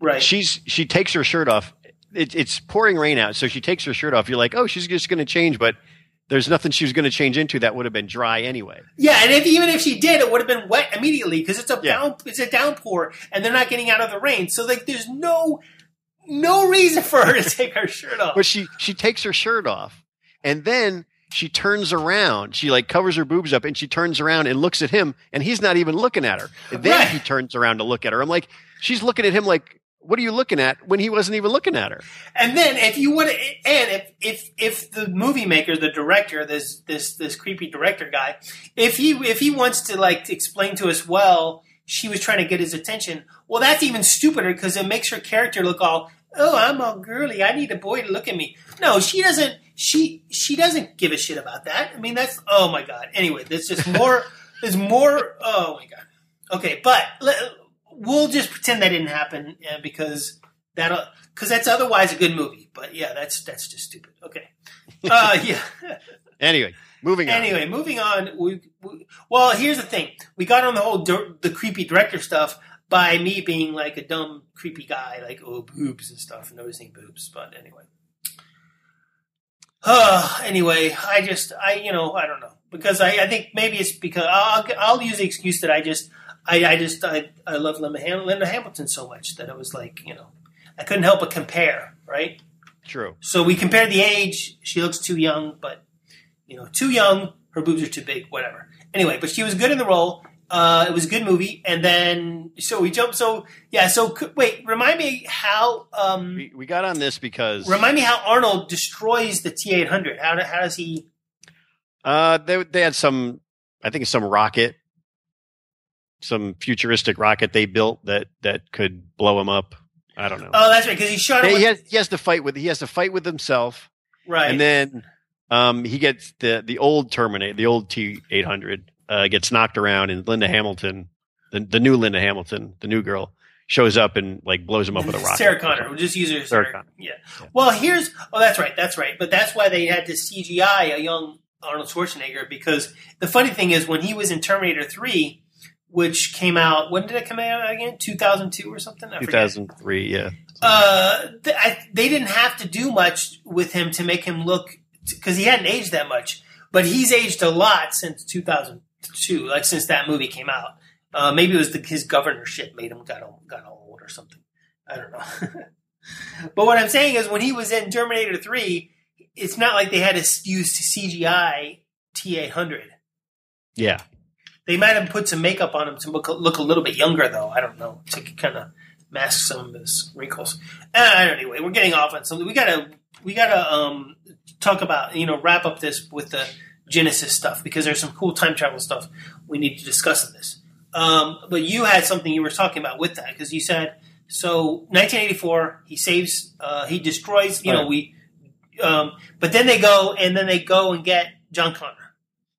right? She takes her shirt off. It's pouring rain out, so she takes her shirt off. You're like, oh, she's just going to change, but there's nothing she was going to change into that would have been dry anyway. Yeah, and even if she did, it would have been wet immediately because it's a downpour, and they're not getting out of the rain. So like, there's no reason for her to take her shirt off. But she takes her shirt off, and then she turns around. She like covers her boobs up, and she turns around and looks at him, and he's not even looking at her. And then he turns around to look at her. I'm like, she's looking at him like, what are you looking at when he wasn't even looking at her? And then if the movie maker, the director, this creepy director guy, if he wants to like explain to us, well, she was trying to get his attention. Well, that's even stupider because it makes her character look all, oh, I'm all girly. I need a boy to look at me. No, she doesn't. She doesn't give a shit about that. I mean, that's, oh my God. Anyway, there's just more. There's more. Oh my God. Okay, but we'll just pretend that didn't happen because that's otherwise a good movie. But yeah, that's just stupid. Okay. Anyway, Moving on. Anyway, moving on. Well, here's the thing. We got on the whole the creepy director stuff by me being like a dumb, creepy guy, like, oh, boobs and stuff, noticing boobs. But anyway. Anyway, I don't know. Because I think maybe it's because I'll use the excuse that I love Linda Hamilton so much that it was like, I couldn't help but compare, right? True. So we compared the age. She looks too young, but, too young. Her boobs are too big, whatever. Anyway, but she was good in the role. It was a good movie. And then, so we jumped. So, yeah. So, wait, remind me how. We got on this because. Remind me how Arnold destroys the T-800. How does he. They had some rocket, some futuristic rocket they built that could blow him up. I don't know. Oh, that's right. Because he shot him. He has to fight with himself. Right. And then he gets the old Terminator, the old T-800 gets knocked around, and Linda Hamilton, the new Linda Hamilton, the new girl, shows up and like blows him up with a rocket. Sarah Connor. We'll just use her. Sarah Connor. Yeah. Well, that's right. But that's why they had to CGI a young Arnold Schwarzenegger, because the funny thing is when he was in Terminator 3, which came out, when did it come out again? 2002 or something? I forget. 2003, yeah. They didn't have to do much with him to make him look, because he hadn't aged that much, but he's aged a lot since 2002, like since that movie came out. Maybe it was his governorship made him got old or something. I don't know. But what I'm saying is when he was in Terminator 3, it's not like they had to use CGI T-800. Yeah. They might have put some makeup on him to look a little bit younger, though. I don't know. To kind of mask some of his wrinkles. Anyway, we're getting off on something. We gotta talk about, wrap up this with the Genisys stuff, because there's some cool time travel stuff we need to discuss in this. But you had something you were talking about with that, because you said, so 1984, he saves, he destroys, you know, we... but then they go and get John Connor.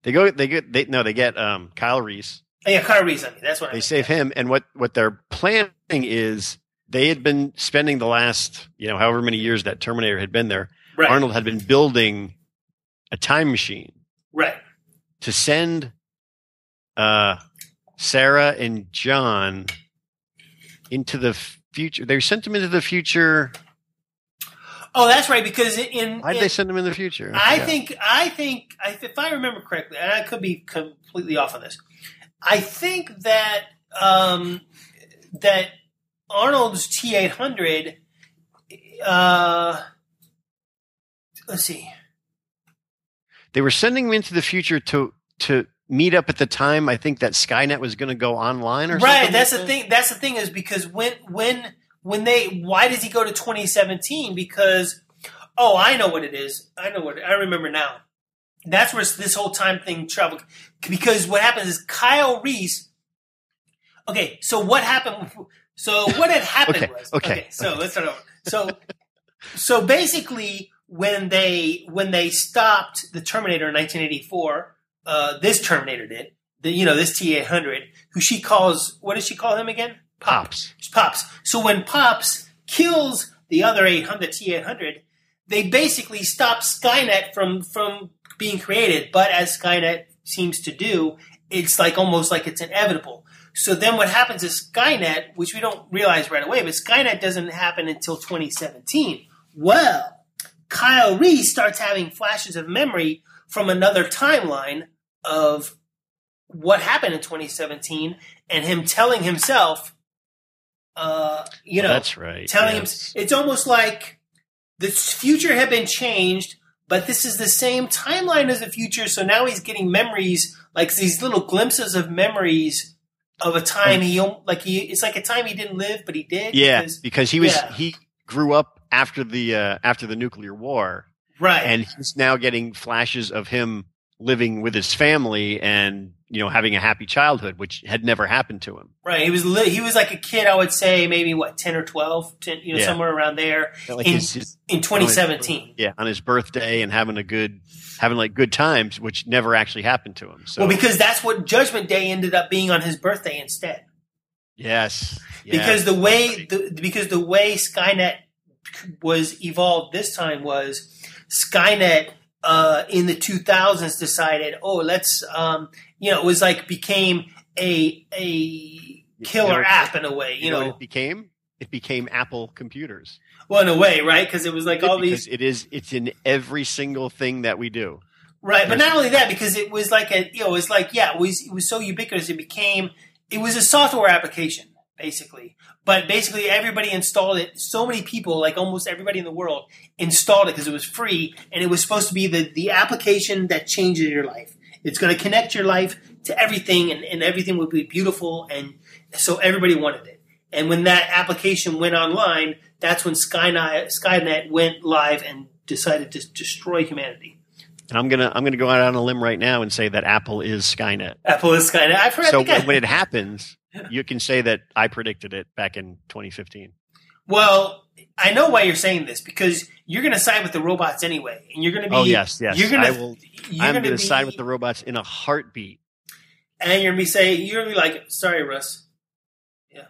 They get Kyle Reese. Oh, yeah, Kyle Reese. I mean, that's what they save him. And what they're planning is they had been spending the last, however many years that Terminator had been there. Right. Arnold had been building a time machine. Right. To send Sarah and John into the future. They sent them into the future. Oh, that's right. Because why'd they send them in the future? I think if I remember correctly, and I could be completely off on this, I think that that Arnold's T-800. Let's see. They were sending him into the future to meet up at the time. I think that Skynet was going to go online or something. Right. That's the thing. That's the thing is because why does he go to 2017? Because, I know what it is. I remember now. That's where this whole time thing travel. Because what happens is Kyle Reese. Okay, so what happened? So what had happened was. Okay, so let's start over. So basically, when they stopped the Terminator in 1984, this Terminator did. This T-800, who she calls. What does she call him again? Pops. So when Pops kills the other T-800, they basically stop Skynet from being created. But as Skynet seems to do, it's like almost like it's inevitable. So then what happens is Skynet, which we don't realize right away, but Skynet doesn't happen until 2017. Well, Kyle Reese starts having flashes of memory from another timeline of what happened in 2017 and him telling himself, that's right. Telling him, it's almost like the future had been changed, but this is the same timeline as the future. So now he's getting memories, like these little glimpses of memories of a time it's like a time he didn't live, but he did. Yeah, because he grew up after the nuclear war, right? And he's now getting flashes of him living with his family and having a happy childhood, which had never happened to him. Right. He was like a kid, I would say, maybe what, 10 or 12, somewhere around there, like in 2017. On his birthday, and having good times, which never actually happened to him. So. Well, because that's what Judgment Day ended up being on his birthday instead. Yes. Yeah. Because the way Skynet was evolved this time was Skynet in the 2000s decided, oh, let's, it was like became a killer app in a way, you know. It became Apple computers. Well, in a way, right? Because it was like all these. It's in every single thing that we do. Right, but not only that, because it was like it was so ubiquitous. It was a software application basically, but basically everybody installed it. So many people, like almost everybody in the world, installed it because it was free, and it was supposed to be the application that changes your life. It's going to connect your life to everything, and everything would be beautiful, and so everybody wanted it. And when that application went online, that's when Skynet went live and decided to destroy humanity. And I'm gonna go out on a limb right now and say that Apple is Skynet. Apple is Skynet. I've heard. So when it happens, you can say that I predicted it back in 2015. Well, I know why you're saying this, because you're going to side with the robots anyway, and you're going to be. Oh yes. I'm going to side with the robots in a heartbeat. And you're going to be like, sorry, Russ. Yeah,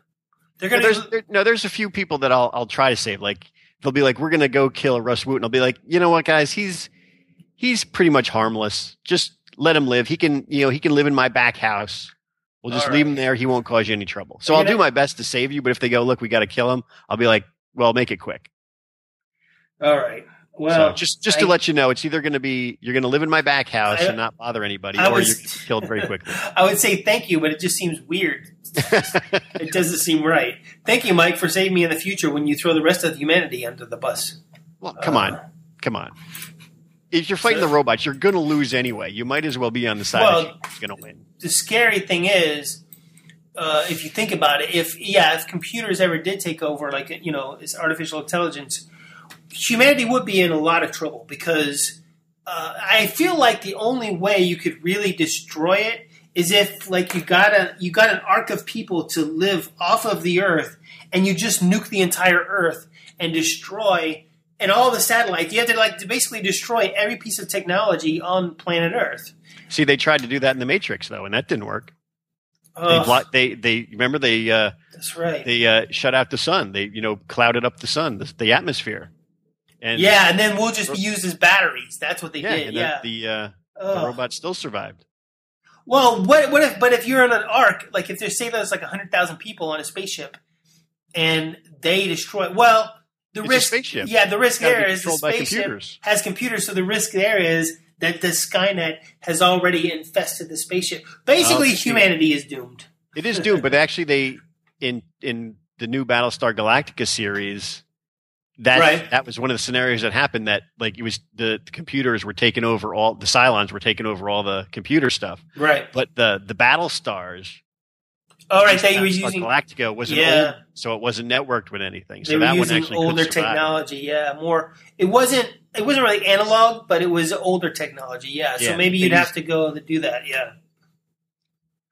they're going to. There's a few people that I'll try to save. Like they'll be like, we're going to go kill Russ Wooten. I'll be like, you know what, guys, He's pretty much harmless. Just let him live. He can live in my back house. We'll just leave him there. He won't cause you any trouble. So I'll do my best to save you. But if they go, look, we got to kill him, I'll be like, well, make it quick. All right. Well, so just to let you know, it's either going to be you're going to live in my back house and not bother anybody, or you're killed very quickly. I would say thank you, but it just seems weird. It doesn't seem right. Thank you, Mike, for saving me in the future when you throw the rest of humanity under the bus. Well, come on. If you're fighting the robots, you're going to lose anyway. You might as well be on the side that's going to win. The scary thing is, if you think about it, if computers ever did take over, it's artificial intelligence, humanity would be in a lot of trouble, because I feel like the only way you could really destroy it is if, like, you got an arc of people to live off of the Earth, and you just nuke the entire Earth and destroy. And all the satellites, you have to basically destroy every piece of technology on planet Earth. See, they tried to do that in the Matrix, though, and that didn't work. They remember that's right. They shut out the sun. They clouded up the sun, the atmosphere. And then we'll just be used as batteries. That's what they did. The robots still survived. Well, what if you're in an arc? Like if they say there's 100,000 people on a spaceship, and they destroy. Well. The risk there is the spaceship has computers, so the risk there is that the Skynet has already infested the spaceship. Basically, humanity is doomed. It is doomed, but actually they in the new Battlestar Galactica series, that was one of the scenarios that happened, that the computers were taking over all the Cylons were taking over all the computer stuff. Right. But the Battlestars they were using Galactica old, so it wasn't networked with anything. So that one actually older technology, more. It wasn't really analog, but it was older technology, So maybe you'd have to go to do that,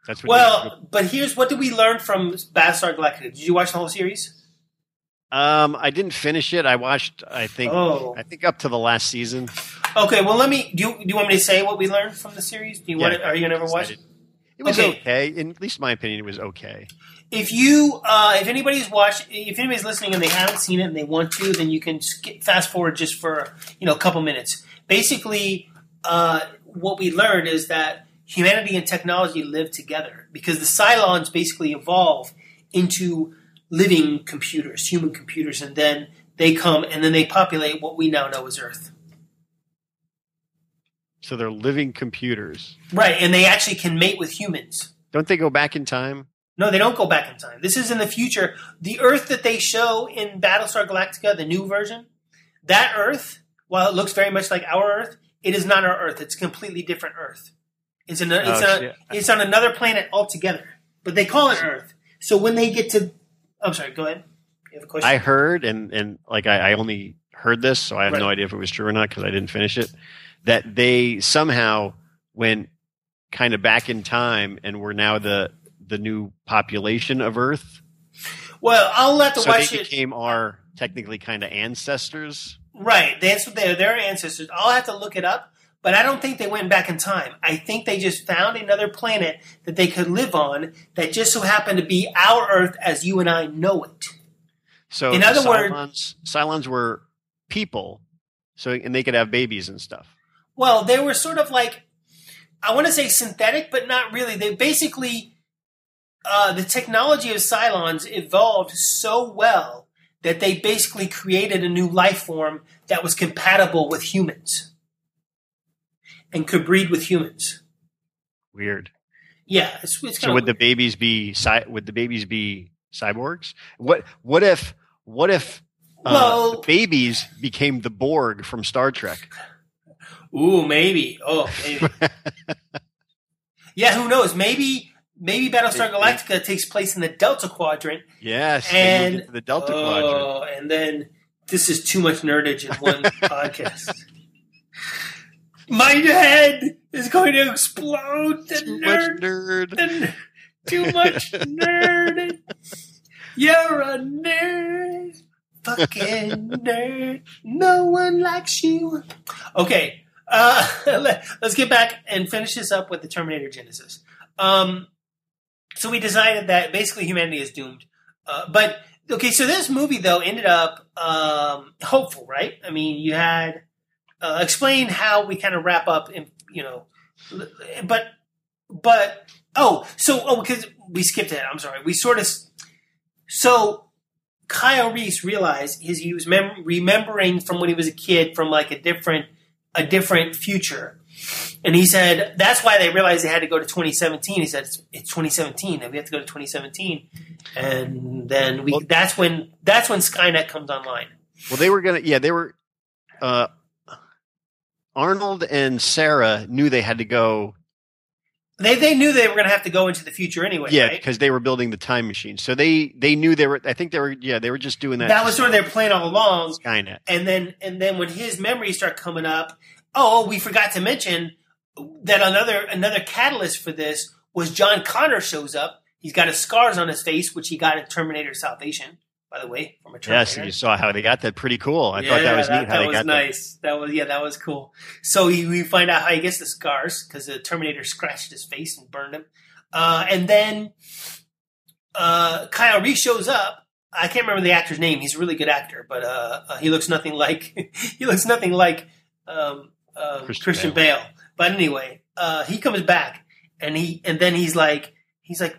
That's what. Well, but here's what did we learn from Battlestar Galactica? Did you watch the whole series? I didn't finish it. I watched, I think up to the last season. Okay, well do you want me to say what we learned from the series? Are you gonna ever watch it? It was okay. In at least my opinion, it was okay. If you, if anybody's listening and they haven't seen it and they want to, then you can fast forward just for a couple minutes. Basically, what we learned is that humanity and technology live together, because the Cylons basically evolve into living computers, human computers, and then they come and then they populate what we now know as Earth. So they're living computers. Right, and they actually can mate with humans. Don't they go back in time? No, they don't go back in time. This is in the future. The Earth that they show in Battlestar Galactica, the new version, that Earth, while it looks very much like our Earth, it is not our Earth. It's a completely different Earth. It's on another planet altogether, but they call it Earth. So when they get to – I'm sorry, go ahead. You have a question? I heard, I only heard this, so I have no idea if it was true or not because I didn't finish it. That they somehow went kind of back in time and were now the new population of Earth. Well, I'll have to watch it. So they became our technically kind of ancestors. Right. That's what they're their ancestors. I'll have to look it up, but I don't think they went back in time. I think they just found another planet that they could live on that just so happened to be our Earth as you and I know it. So in other words, Cylons were people, and they could have babies and stuff. Well, they were sort of like, I want to say synthetic, but not really. They basically, the technology of Cylons evolved so well that they basically created a new life form that was compatible with humans and could breed with humans. Weird. Yeah. It's so would the babies be cyborgs? What if the babies became the Borg from Star Trek? Ooh, maybe. Oh, maybe. Yeah, who knows? Maybe Battlestar Galactica takes place in the Delta Quadrant. Yes, and get to the Delta Quadrant. And then this is too much nerdage in one podcast. My head is going to explode. Too much nerd. You're a nerd. Fucking nerd. No one likes you. Okay. Let's get back and finish this up with the Terminator Genisys. So we decided that basically humanity is doomed. So this movie, though, ended up hopeful, right? I mean, you had explain how we kind of wrap up, in, you know, because we skipped ahead. I'm sorry. So Kyle Reese realized he was remembering from when he was a kid from like a different future. And he said, that's why they realized they had to go to 2017. He said, it's 2017 and we have to go to 2017. And then that's when Skynet comes online. Well, Arnold and Sarah knew they had to go. They knew they were going to have to go into the future anyway. Yeah, because right? They were building the time machine. So they knew they were. I think they were just doing that. That was sort of their plan all along. Skynet. And then when his memories start coming up, we forgot to mention that another catalyst for this was John Connor shows up. He's got his scars on his face, which he got in Terminator Salvation, by the way, from a Terminator. Yes, and you saw how they got that. Pretty cool. I thought that was neat. That was nice. That was cool. So we find out how he gets the scars because the Terminator scratched his face and burned him. And then Kyle Reese shows up. I can't remember the actor's name. He's a really good actor, but he looks nothing like Christian Bale. But anyway, he comes back and then he's like,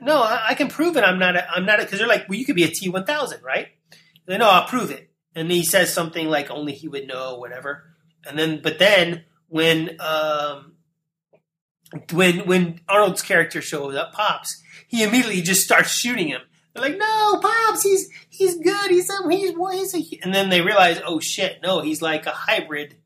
no, I can prove it. I'm not, because they're like, well, you could be a T-1000, right? They know I'll prove it. And he says something like only he would know, whatever. But then when Arnold's character shows up, Pops, he immediately just starts shooting him. They're like, no, Pops, he's good. And then they realize, oh shit, no, he's like a hybrid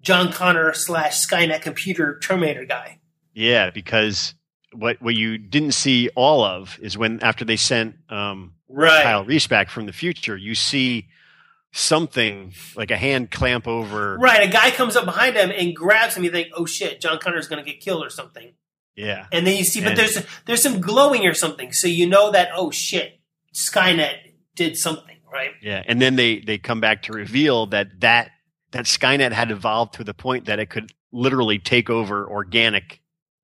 John Connor / Skynet computer Terminator guy. Yeah, because what you didn't see all of is when after they sent Kyle Reese back from the future, you see something like a hand clamp over. Right, a guy comes up behind him and grabs him. You think, oh shit, John Connor's going to get killed or something. Yeah, and then you see, but there's some glowing or something, so you know that oh shit, Skynet did something, right? Yeah, and then they come back to reveal that Skynet had evolved to the point that it could literally take over organic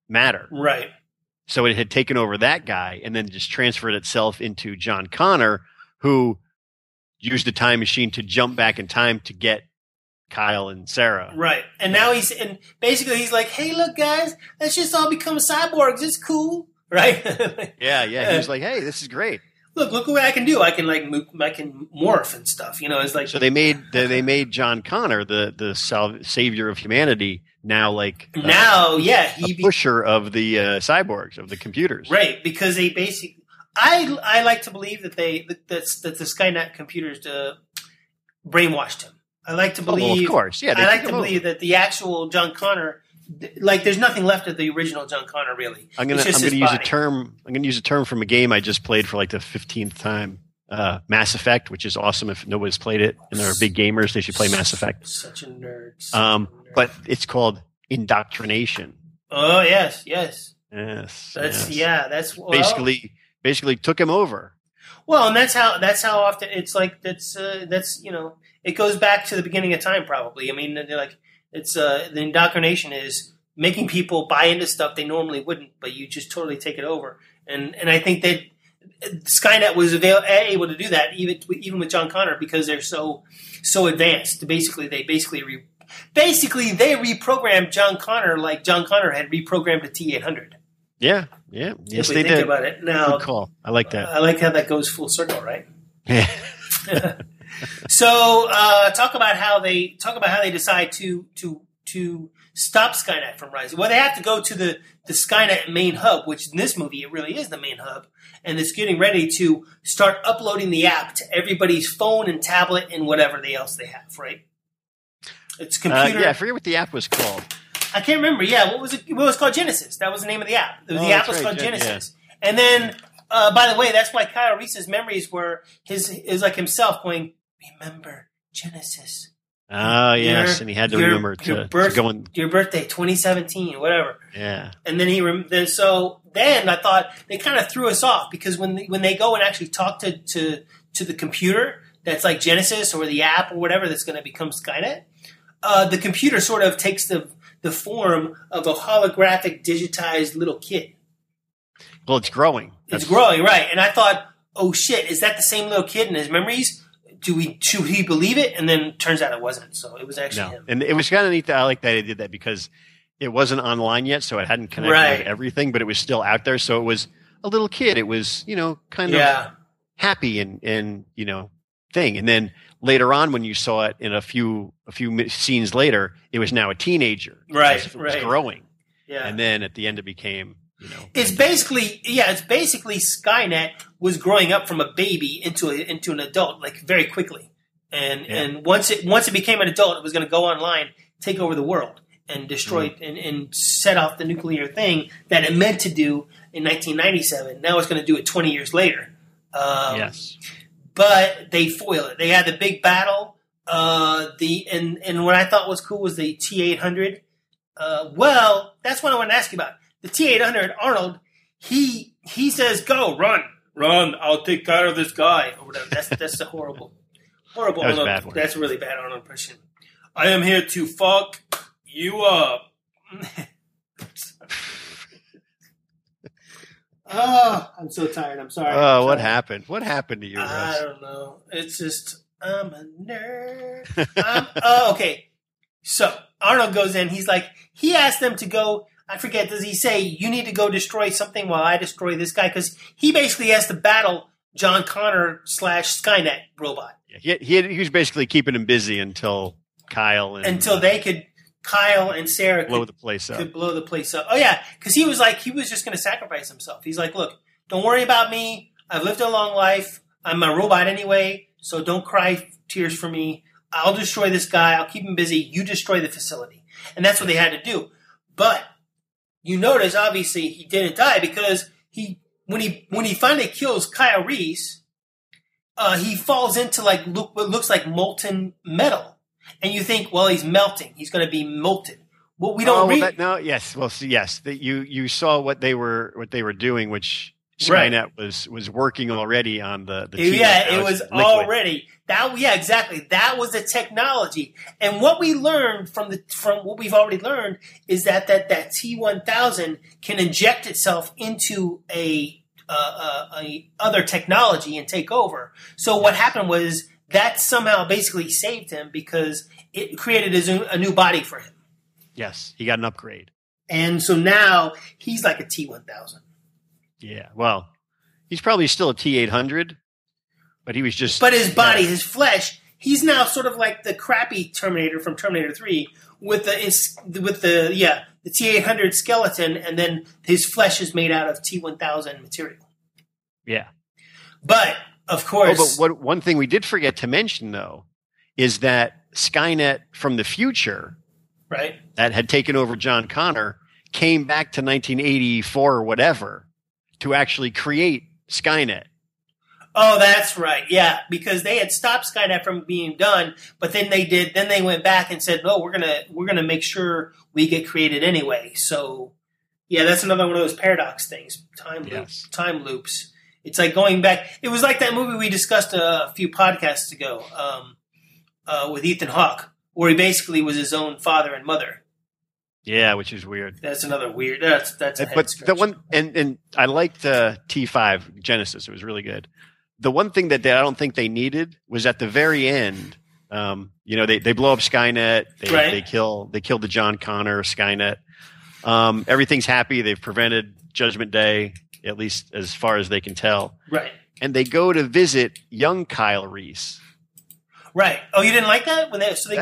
matter. Right. So it had taken over that guy and then just transferred itself into John Connor, who used the time machine to jump back in time to get Kyle and Sarah. Right. And now he's like, hey, look, guys, let's just all become cyborgs. It's cool. Right. He was like, hey, this is great. Look what I can do. I can morph and stuff. You know, it's like so they made John Connor the savior of humanity now he's a pusher of the cyborgs, of the computers. Right, because they basically I like to believe that the Skynet computers brainwashed him. I like to believe of course. Yeah, I like to believe that the actual John Connor there's nothing left of the original John Connor, really. I'm going to use a term from a game I just played for like the 15th time, Mass Effect, which is awesome if nobody's played it. And there are big gamers; they should play Mass Effect. Such a nerd. But it's called indoctrination. Oh yes. Basically took him over. Well, and that's how often it's like it goes back to the beginning of time probably. I mean, they're like. It's the indoctrination is making people buy into stuff they normally wouldn't, but you just totally take it over. And I think that Skynet was able to do that even with John Connor because they're so advanced. Basically, they Basically, they reprogrammed John Connor like John Connor had reprogrammed a T-800. Yeah. Yes, they did. About it. Now, good call. I like that. I like how that goes full circle, right? Yeah. So talk about how they decide to stop Skynet from rising. Well, they have to go to the Skynet main hub, which in this movie it really is the main hub, and it's getting ready to start uploading the app to everybody's phone and tablet and whatever else they have, right? It's computer. I forget what the app was called. I can't remember. Yeah, what was it? Well, it was called Genisys. That was the name of the app. The app was called Genisys. Yeah. And then, by the way, that's why Kyle Reese's memories were is like himself going, "Remember Genisys." Oh, yes, and he had to remember to go in. Your birthday, 2017, whatever. Yeah. And then I thought they kind of threw us off because when they go and actually talk to the computer that's like Genisys or the app or whatever that's going to become Skynet, the computer sort of takes the form of a holographic digitized little kid. Well, it's growing. Right. And I thought, oh, shit, is that the same little kid in his memories? Should he believe it? And then turns out it wasn't. So it was actually him. And it was kind of neat that I like that they did that because it wasn't online yet, so it hadn't connected with everything, but it was still out there. So it was a little kid. It was, kind of happy and thing. And then later on, when you saw it in a few scenes later, it was now a teenager. Right. It was growing. Yeah. And then at the end, it became. It's basically Skynet was growing up from a baby into an adult, like very quickly, and once it became an adult, it was going to go online, take over the world, and destroy and set off the nuclear thing that it meant to do in 1997. Now it's going to do it 20 years later. Yes, but they foil it. They had the big battle. And what I thought was cool was the T-800. Well, that's what I wanted to ask you about. The T-800, Arnold, he says, "Go, run! I'll take care of this guy," or whatever. That's a horrible. That was Arnold. Bad. That's a really bad Arnold impression. I am here to fuck you up. Oh, I'm so tired. I'm sorry. Oh, what happened? What happened to you, Russ? I don't know. It's just I'm a nerd. Okay. So Arnold goes in. He's like he asked them to go. I forget, does he say, you need to go destroy something while I destroy this guy? Because he basically has to battle John Connor / Skynet robot. Yeah, he was basically keeping him busy until Kyle and... Until they could... Kyle and Sarah could... Blow the place up. Oh, yeah, because he was like, he was just going to sacrifice himself. He's like, look, don't worry about me. I've lived a long life. I'm a robot anyway, so don't cry tears for me. I'll destroy this guy. I'll keep him busy. You destroy the facility. And that's what they had to do. But... You notice, obviously, he didn't die because when he finally kills Kyle Reese, he falls into like what looks like molten metal, and you think, well, he's melting; he's going to be molten. Well, we don't read. You saw what they were doing, which Skynet was working already on the it was liquid. Exactly. That was the technology. And what we learned from what we've already learned is that T-1000 can inject itself into a other technology and take over. So what happened was that somehow basically saved him because it created a new body for him. Yes, he got an upgrade. And so now he's like a T-1000. Yeah, well, he's probably still a T-800, but he was just... But his body, his flesh, he's now sort of like the crappy Terminator from Terminator 3 with the T-800 skeleton, and then his flesh is made out of T-1000 material. Yeah. But, of course... but one thing we did forget to mention, though, is that Skynet from the future... Right. That had taken over John Connor, came back to 1984 or whatever... to actually create Skynet. Oh, that's right. Yeah, because they had stopped Skynet from being done, but then they did. Then they went back and said, "No, we're gonna make sure we get created anyway." So, yeah, that's another one of those paradox things. Time loops. It's like going back. It was like that movie we discussed a few podcasts ago with Ethan Hawke, where he basically was his own father and mother. Yeah, which is weird. That's another weird. That's a head but stretch. The one and I liked T5 Genisys. It was really good. The one thing that I don't think they needed was at the very end They blow up Skynet. They kill the John Connor Skynet. Everything's happy. They've prevented Judgment Day, at least as far as they can tell. Right. And they go to visit young Kyle Reese. Right. Oh, you didn't like that when they? So they.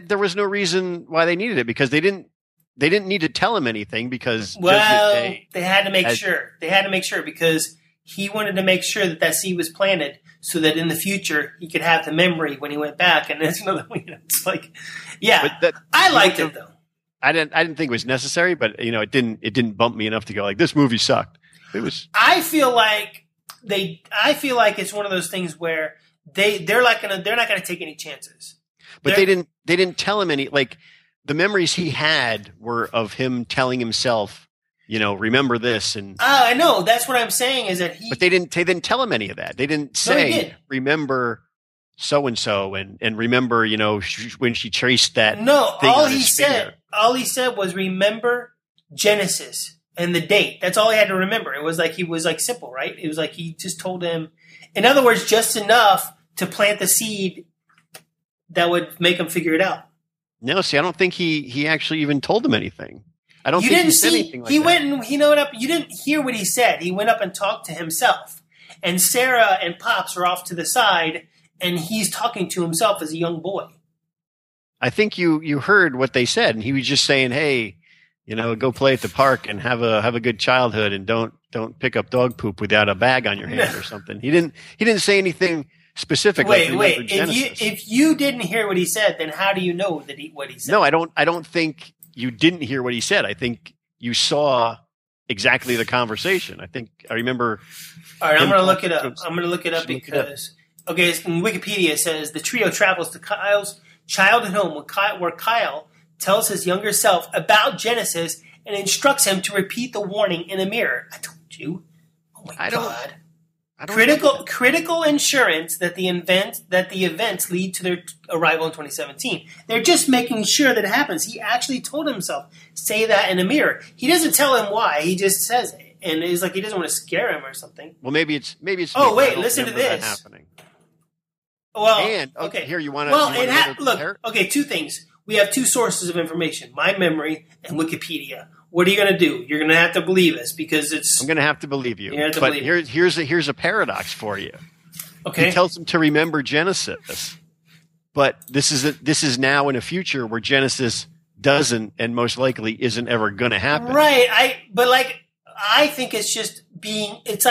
There was no reason why they needed it because they didn't. They didn't need to tell him anything because. Well, they had to make sure. They had to make sure because he wanted to make sure that seed was planted so that in the future he could have the memory when he went back. And that's another. It's like, yeah, I liked it though. I didn't think it was necessary, but it didn't bump me enough to go like this movie sucked. It was. I feel like it's one of those things where they're not gonna take any chances. But they didn't tell him any. Like the memories he had were of him telling himself, remember this and. I know that's what I'm saying is that he. But they didn't tell him any of that. They didn't say remember so and so and remember when she traced that. No, thing all on he his said. Finger. All he said was remember Genisys and the date. That's all he had to remember. It was like he was like simple, right? It was like he just told him, in other words, just enough to plant the seed that would make him figure it out. No, see, I don't think he actually even told him anything. I don't you think didn't he said see, anything like he that. Went and he went up. You didn't hear what he said. He went up and talked to himself. And Sarah and Pops are off to the side, and he's talking to himself as a young boy. I think you heard what they said, and he was just saying, "Hey, go play at the park and have a good childhood, and don't pick up dog poop without a bag on your hand or something." He didn't say anything specific. Wait. If you didn't hear what he said, then how do you know that what he said? No, I don't think you didn't hear what he said. I think you saw exactly the conversation. I think I remember. All right, I'm going to look it up. I'm going to look it up because Wikipedia says the trio travels to Kyle's childhood home where Kyle tells his younger self about Genisys and instructs him to repeat the warning in a mirror. I told you. Oh my God. I don't critical insurance that the events lead to their arrival in 2017. They're just making sure that it happens. He actually told himself, say that in a mirror. He doesn't tell him why, he just says it. And it's like he doesn't want to scare him or something. Well, maybe it's oh, wait, listen to this. Happening. Well, and, okay. Here you want to. Well, look. Okay, two things. We have two sources of information: my memory and Wikipedia. What are you going to do? You're going to have to believe us because it's. I'm going to have to believe you. But here's a paradox for you. Okay. He tells him to remember Genisys, but this is now in a future where Genisys doesn't and most likely isn't ever going to happen. Right. I think it's just being. It's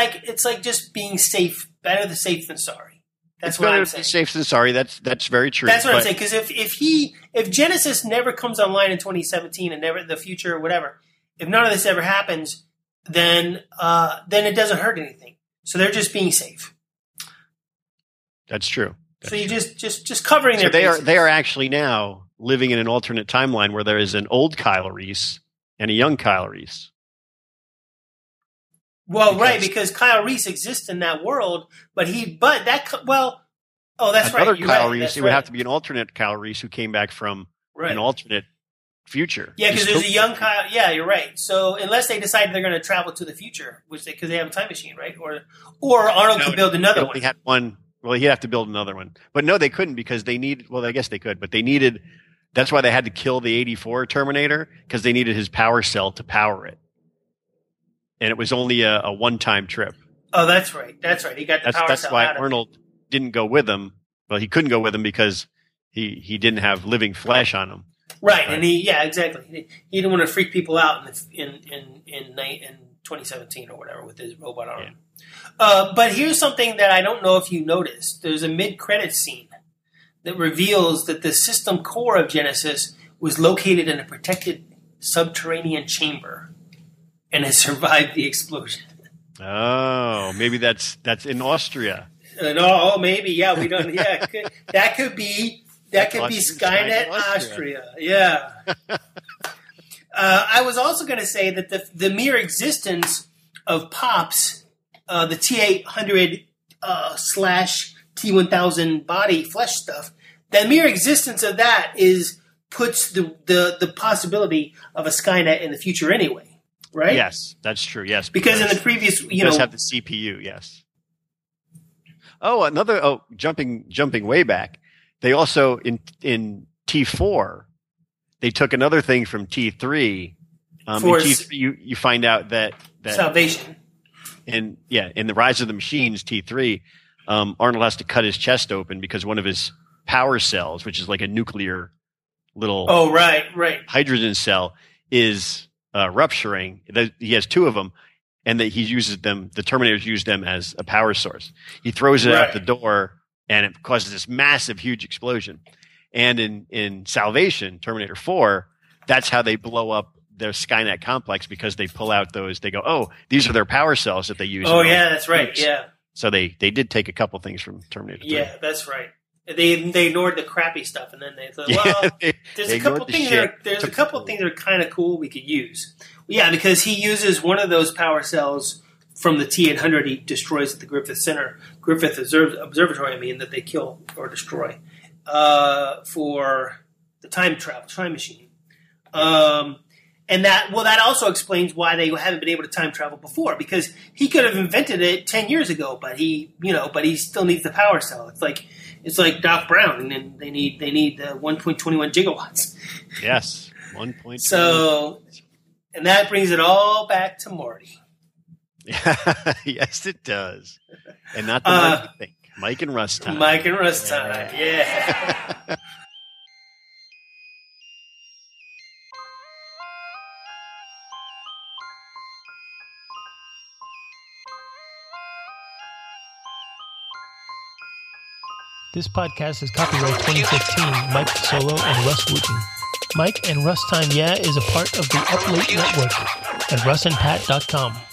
like just being safe. Better the safe than sorry. That's what I'm saying. Safe than sorry. That's very true. That's what I'm saying. Because if Genisys never comes online in 2017 and never the future or whatever, if none of this ever happens, then it doesn't hurt anything. So they're just being safe. That's true. That's so you just covering their. So they are actually now living in an alternate timeline where there is an old Kyle Reese and a young Kyle Reese. Well, right, because Kyle Reese exists in that world, that's right. Another Kyle Reese, it would have to be an alternate Kyle Reese who came back from an alternate future. Yeah, because there's a young Kyle. Yeah, you're right. So unless they decide they're going to travel to the future, which because they have a time machine, right? Or Arnold could build another one. They had one. Well, he'd have to build another one, but no, they couldn't because they need. Well, I guess they could, but they needed. That's why they had to kill the '84 Terminator because they needed his power cell to power it. And it was only a one-time trip. Oh, that's right. That's right. He got the power cell out of it. That's why Arnold didn't go with him. Well, he couldn't go with him because he didn't have living flesh on him. Right. And exactly. He didn't want to freak people out in 2017 or whatever with his robot arm. Yeah. But here's something that I don't know if you noticed. There's a mid-credits scene that reveals that the system core of Genisys was located in a protected subterranean chamber. And it survived the explosion. Oh, maybe that's in Austria. No, maybe we don't. Yeah, that could be Skynet Austria. Yeah. I was also going to say that the mere existence of Pops, the T-800 slash T-1000 body flesh stuff, the mere existence of that puts the possibility of a Skynet in the future anyway. Right? Yes, that's true. Yes, because in the previous, it does have the CPU. Yes. Oh, jumping way back. They also, in T4, they took another thing from T3. In T3, you find out that Salvation. And yeah, in the Rise of the Machines, T3, Arnold has to cut his chest open because one of his power cells, which is like a nuclear little hydrogen cell, is rupturing. He has two of them, and that he uses them. The Terminators use them as a power source. He throws it out the door, and it causes this massive, huge explosion. And in Salvation, Terminator 4, that's how they blow up their Skynet complex, because they pull out those. They go, oh, these are their power cells that they use. Oh yeah, that's right. Groups. Yeah. So they did take a couple things from Terminator 3. Yeah, that's right. They ignored the crappy stuff, and then they thought, well, there's a couple things that are kind of cool we could use. Yeah, because he uses one of those power cells from the T-800 he destroys at the Griffith Observatory, that they kill or destroy, for the time machine. And that also explains why they haven't been able to time travel before, because he could have invented it 10 years ago, but he still needs the power cell. It's like Doc Brown, and they need 1.21 gigawatts. Yes, 1.21. So, and that brings it all back to Marty. Yes, it does, and not the one you think. Mike and Russ time. Mike and Russ time. Yeah. This podcast is copyright 2015, Mike Solo and Russ Wooten. Mike and Russ Time Yeah is a part of the Uplate Network at russandpat.com.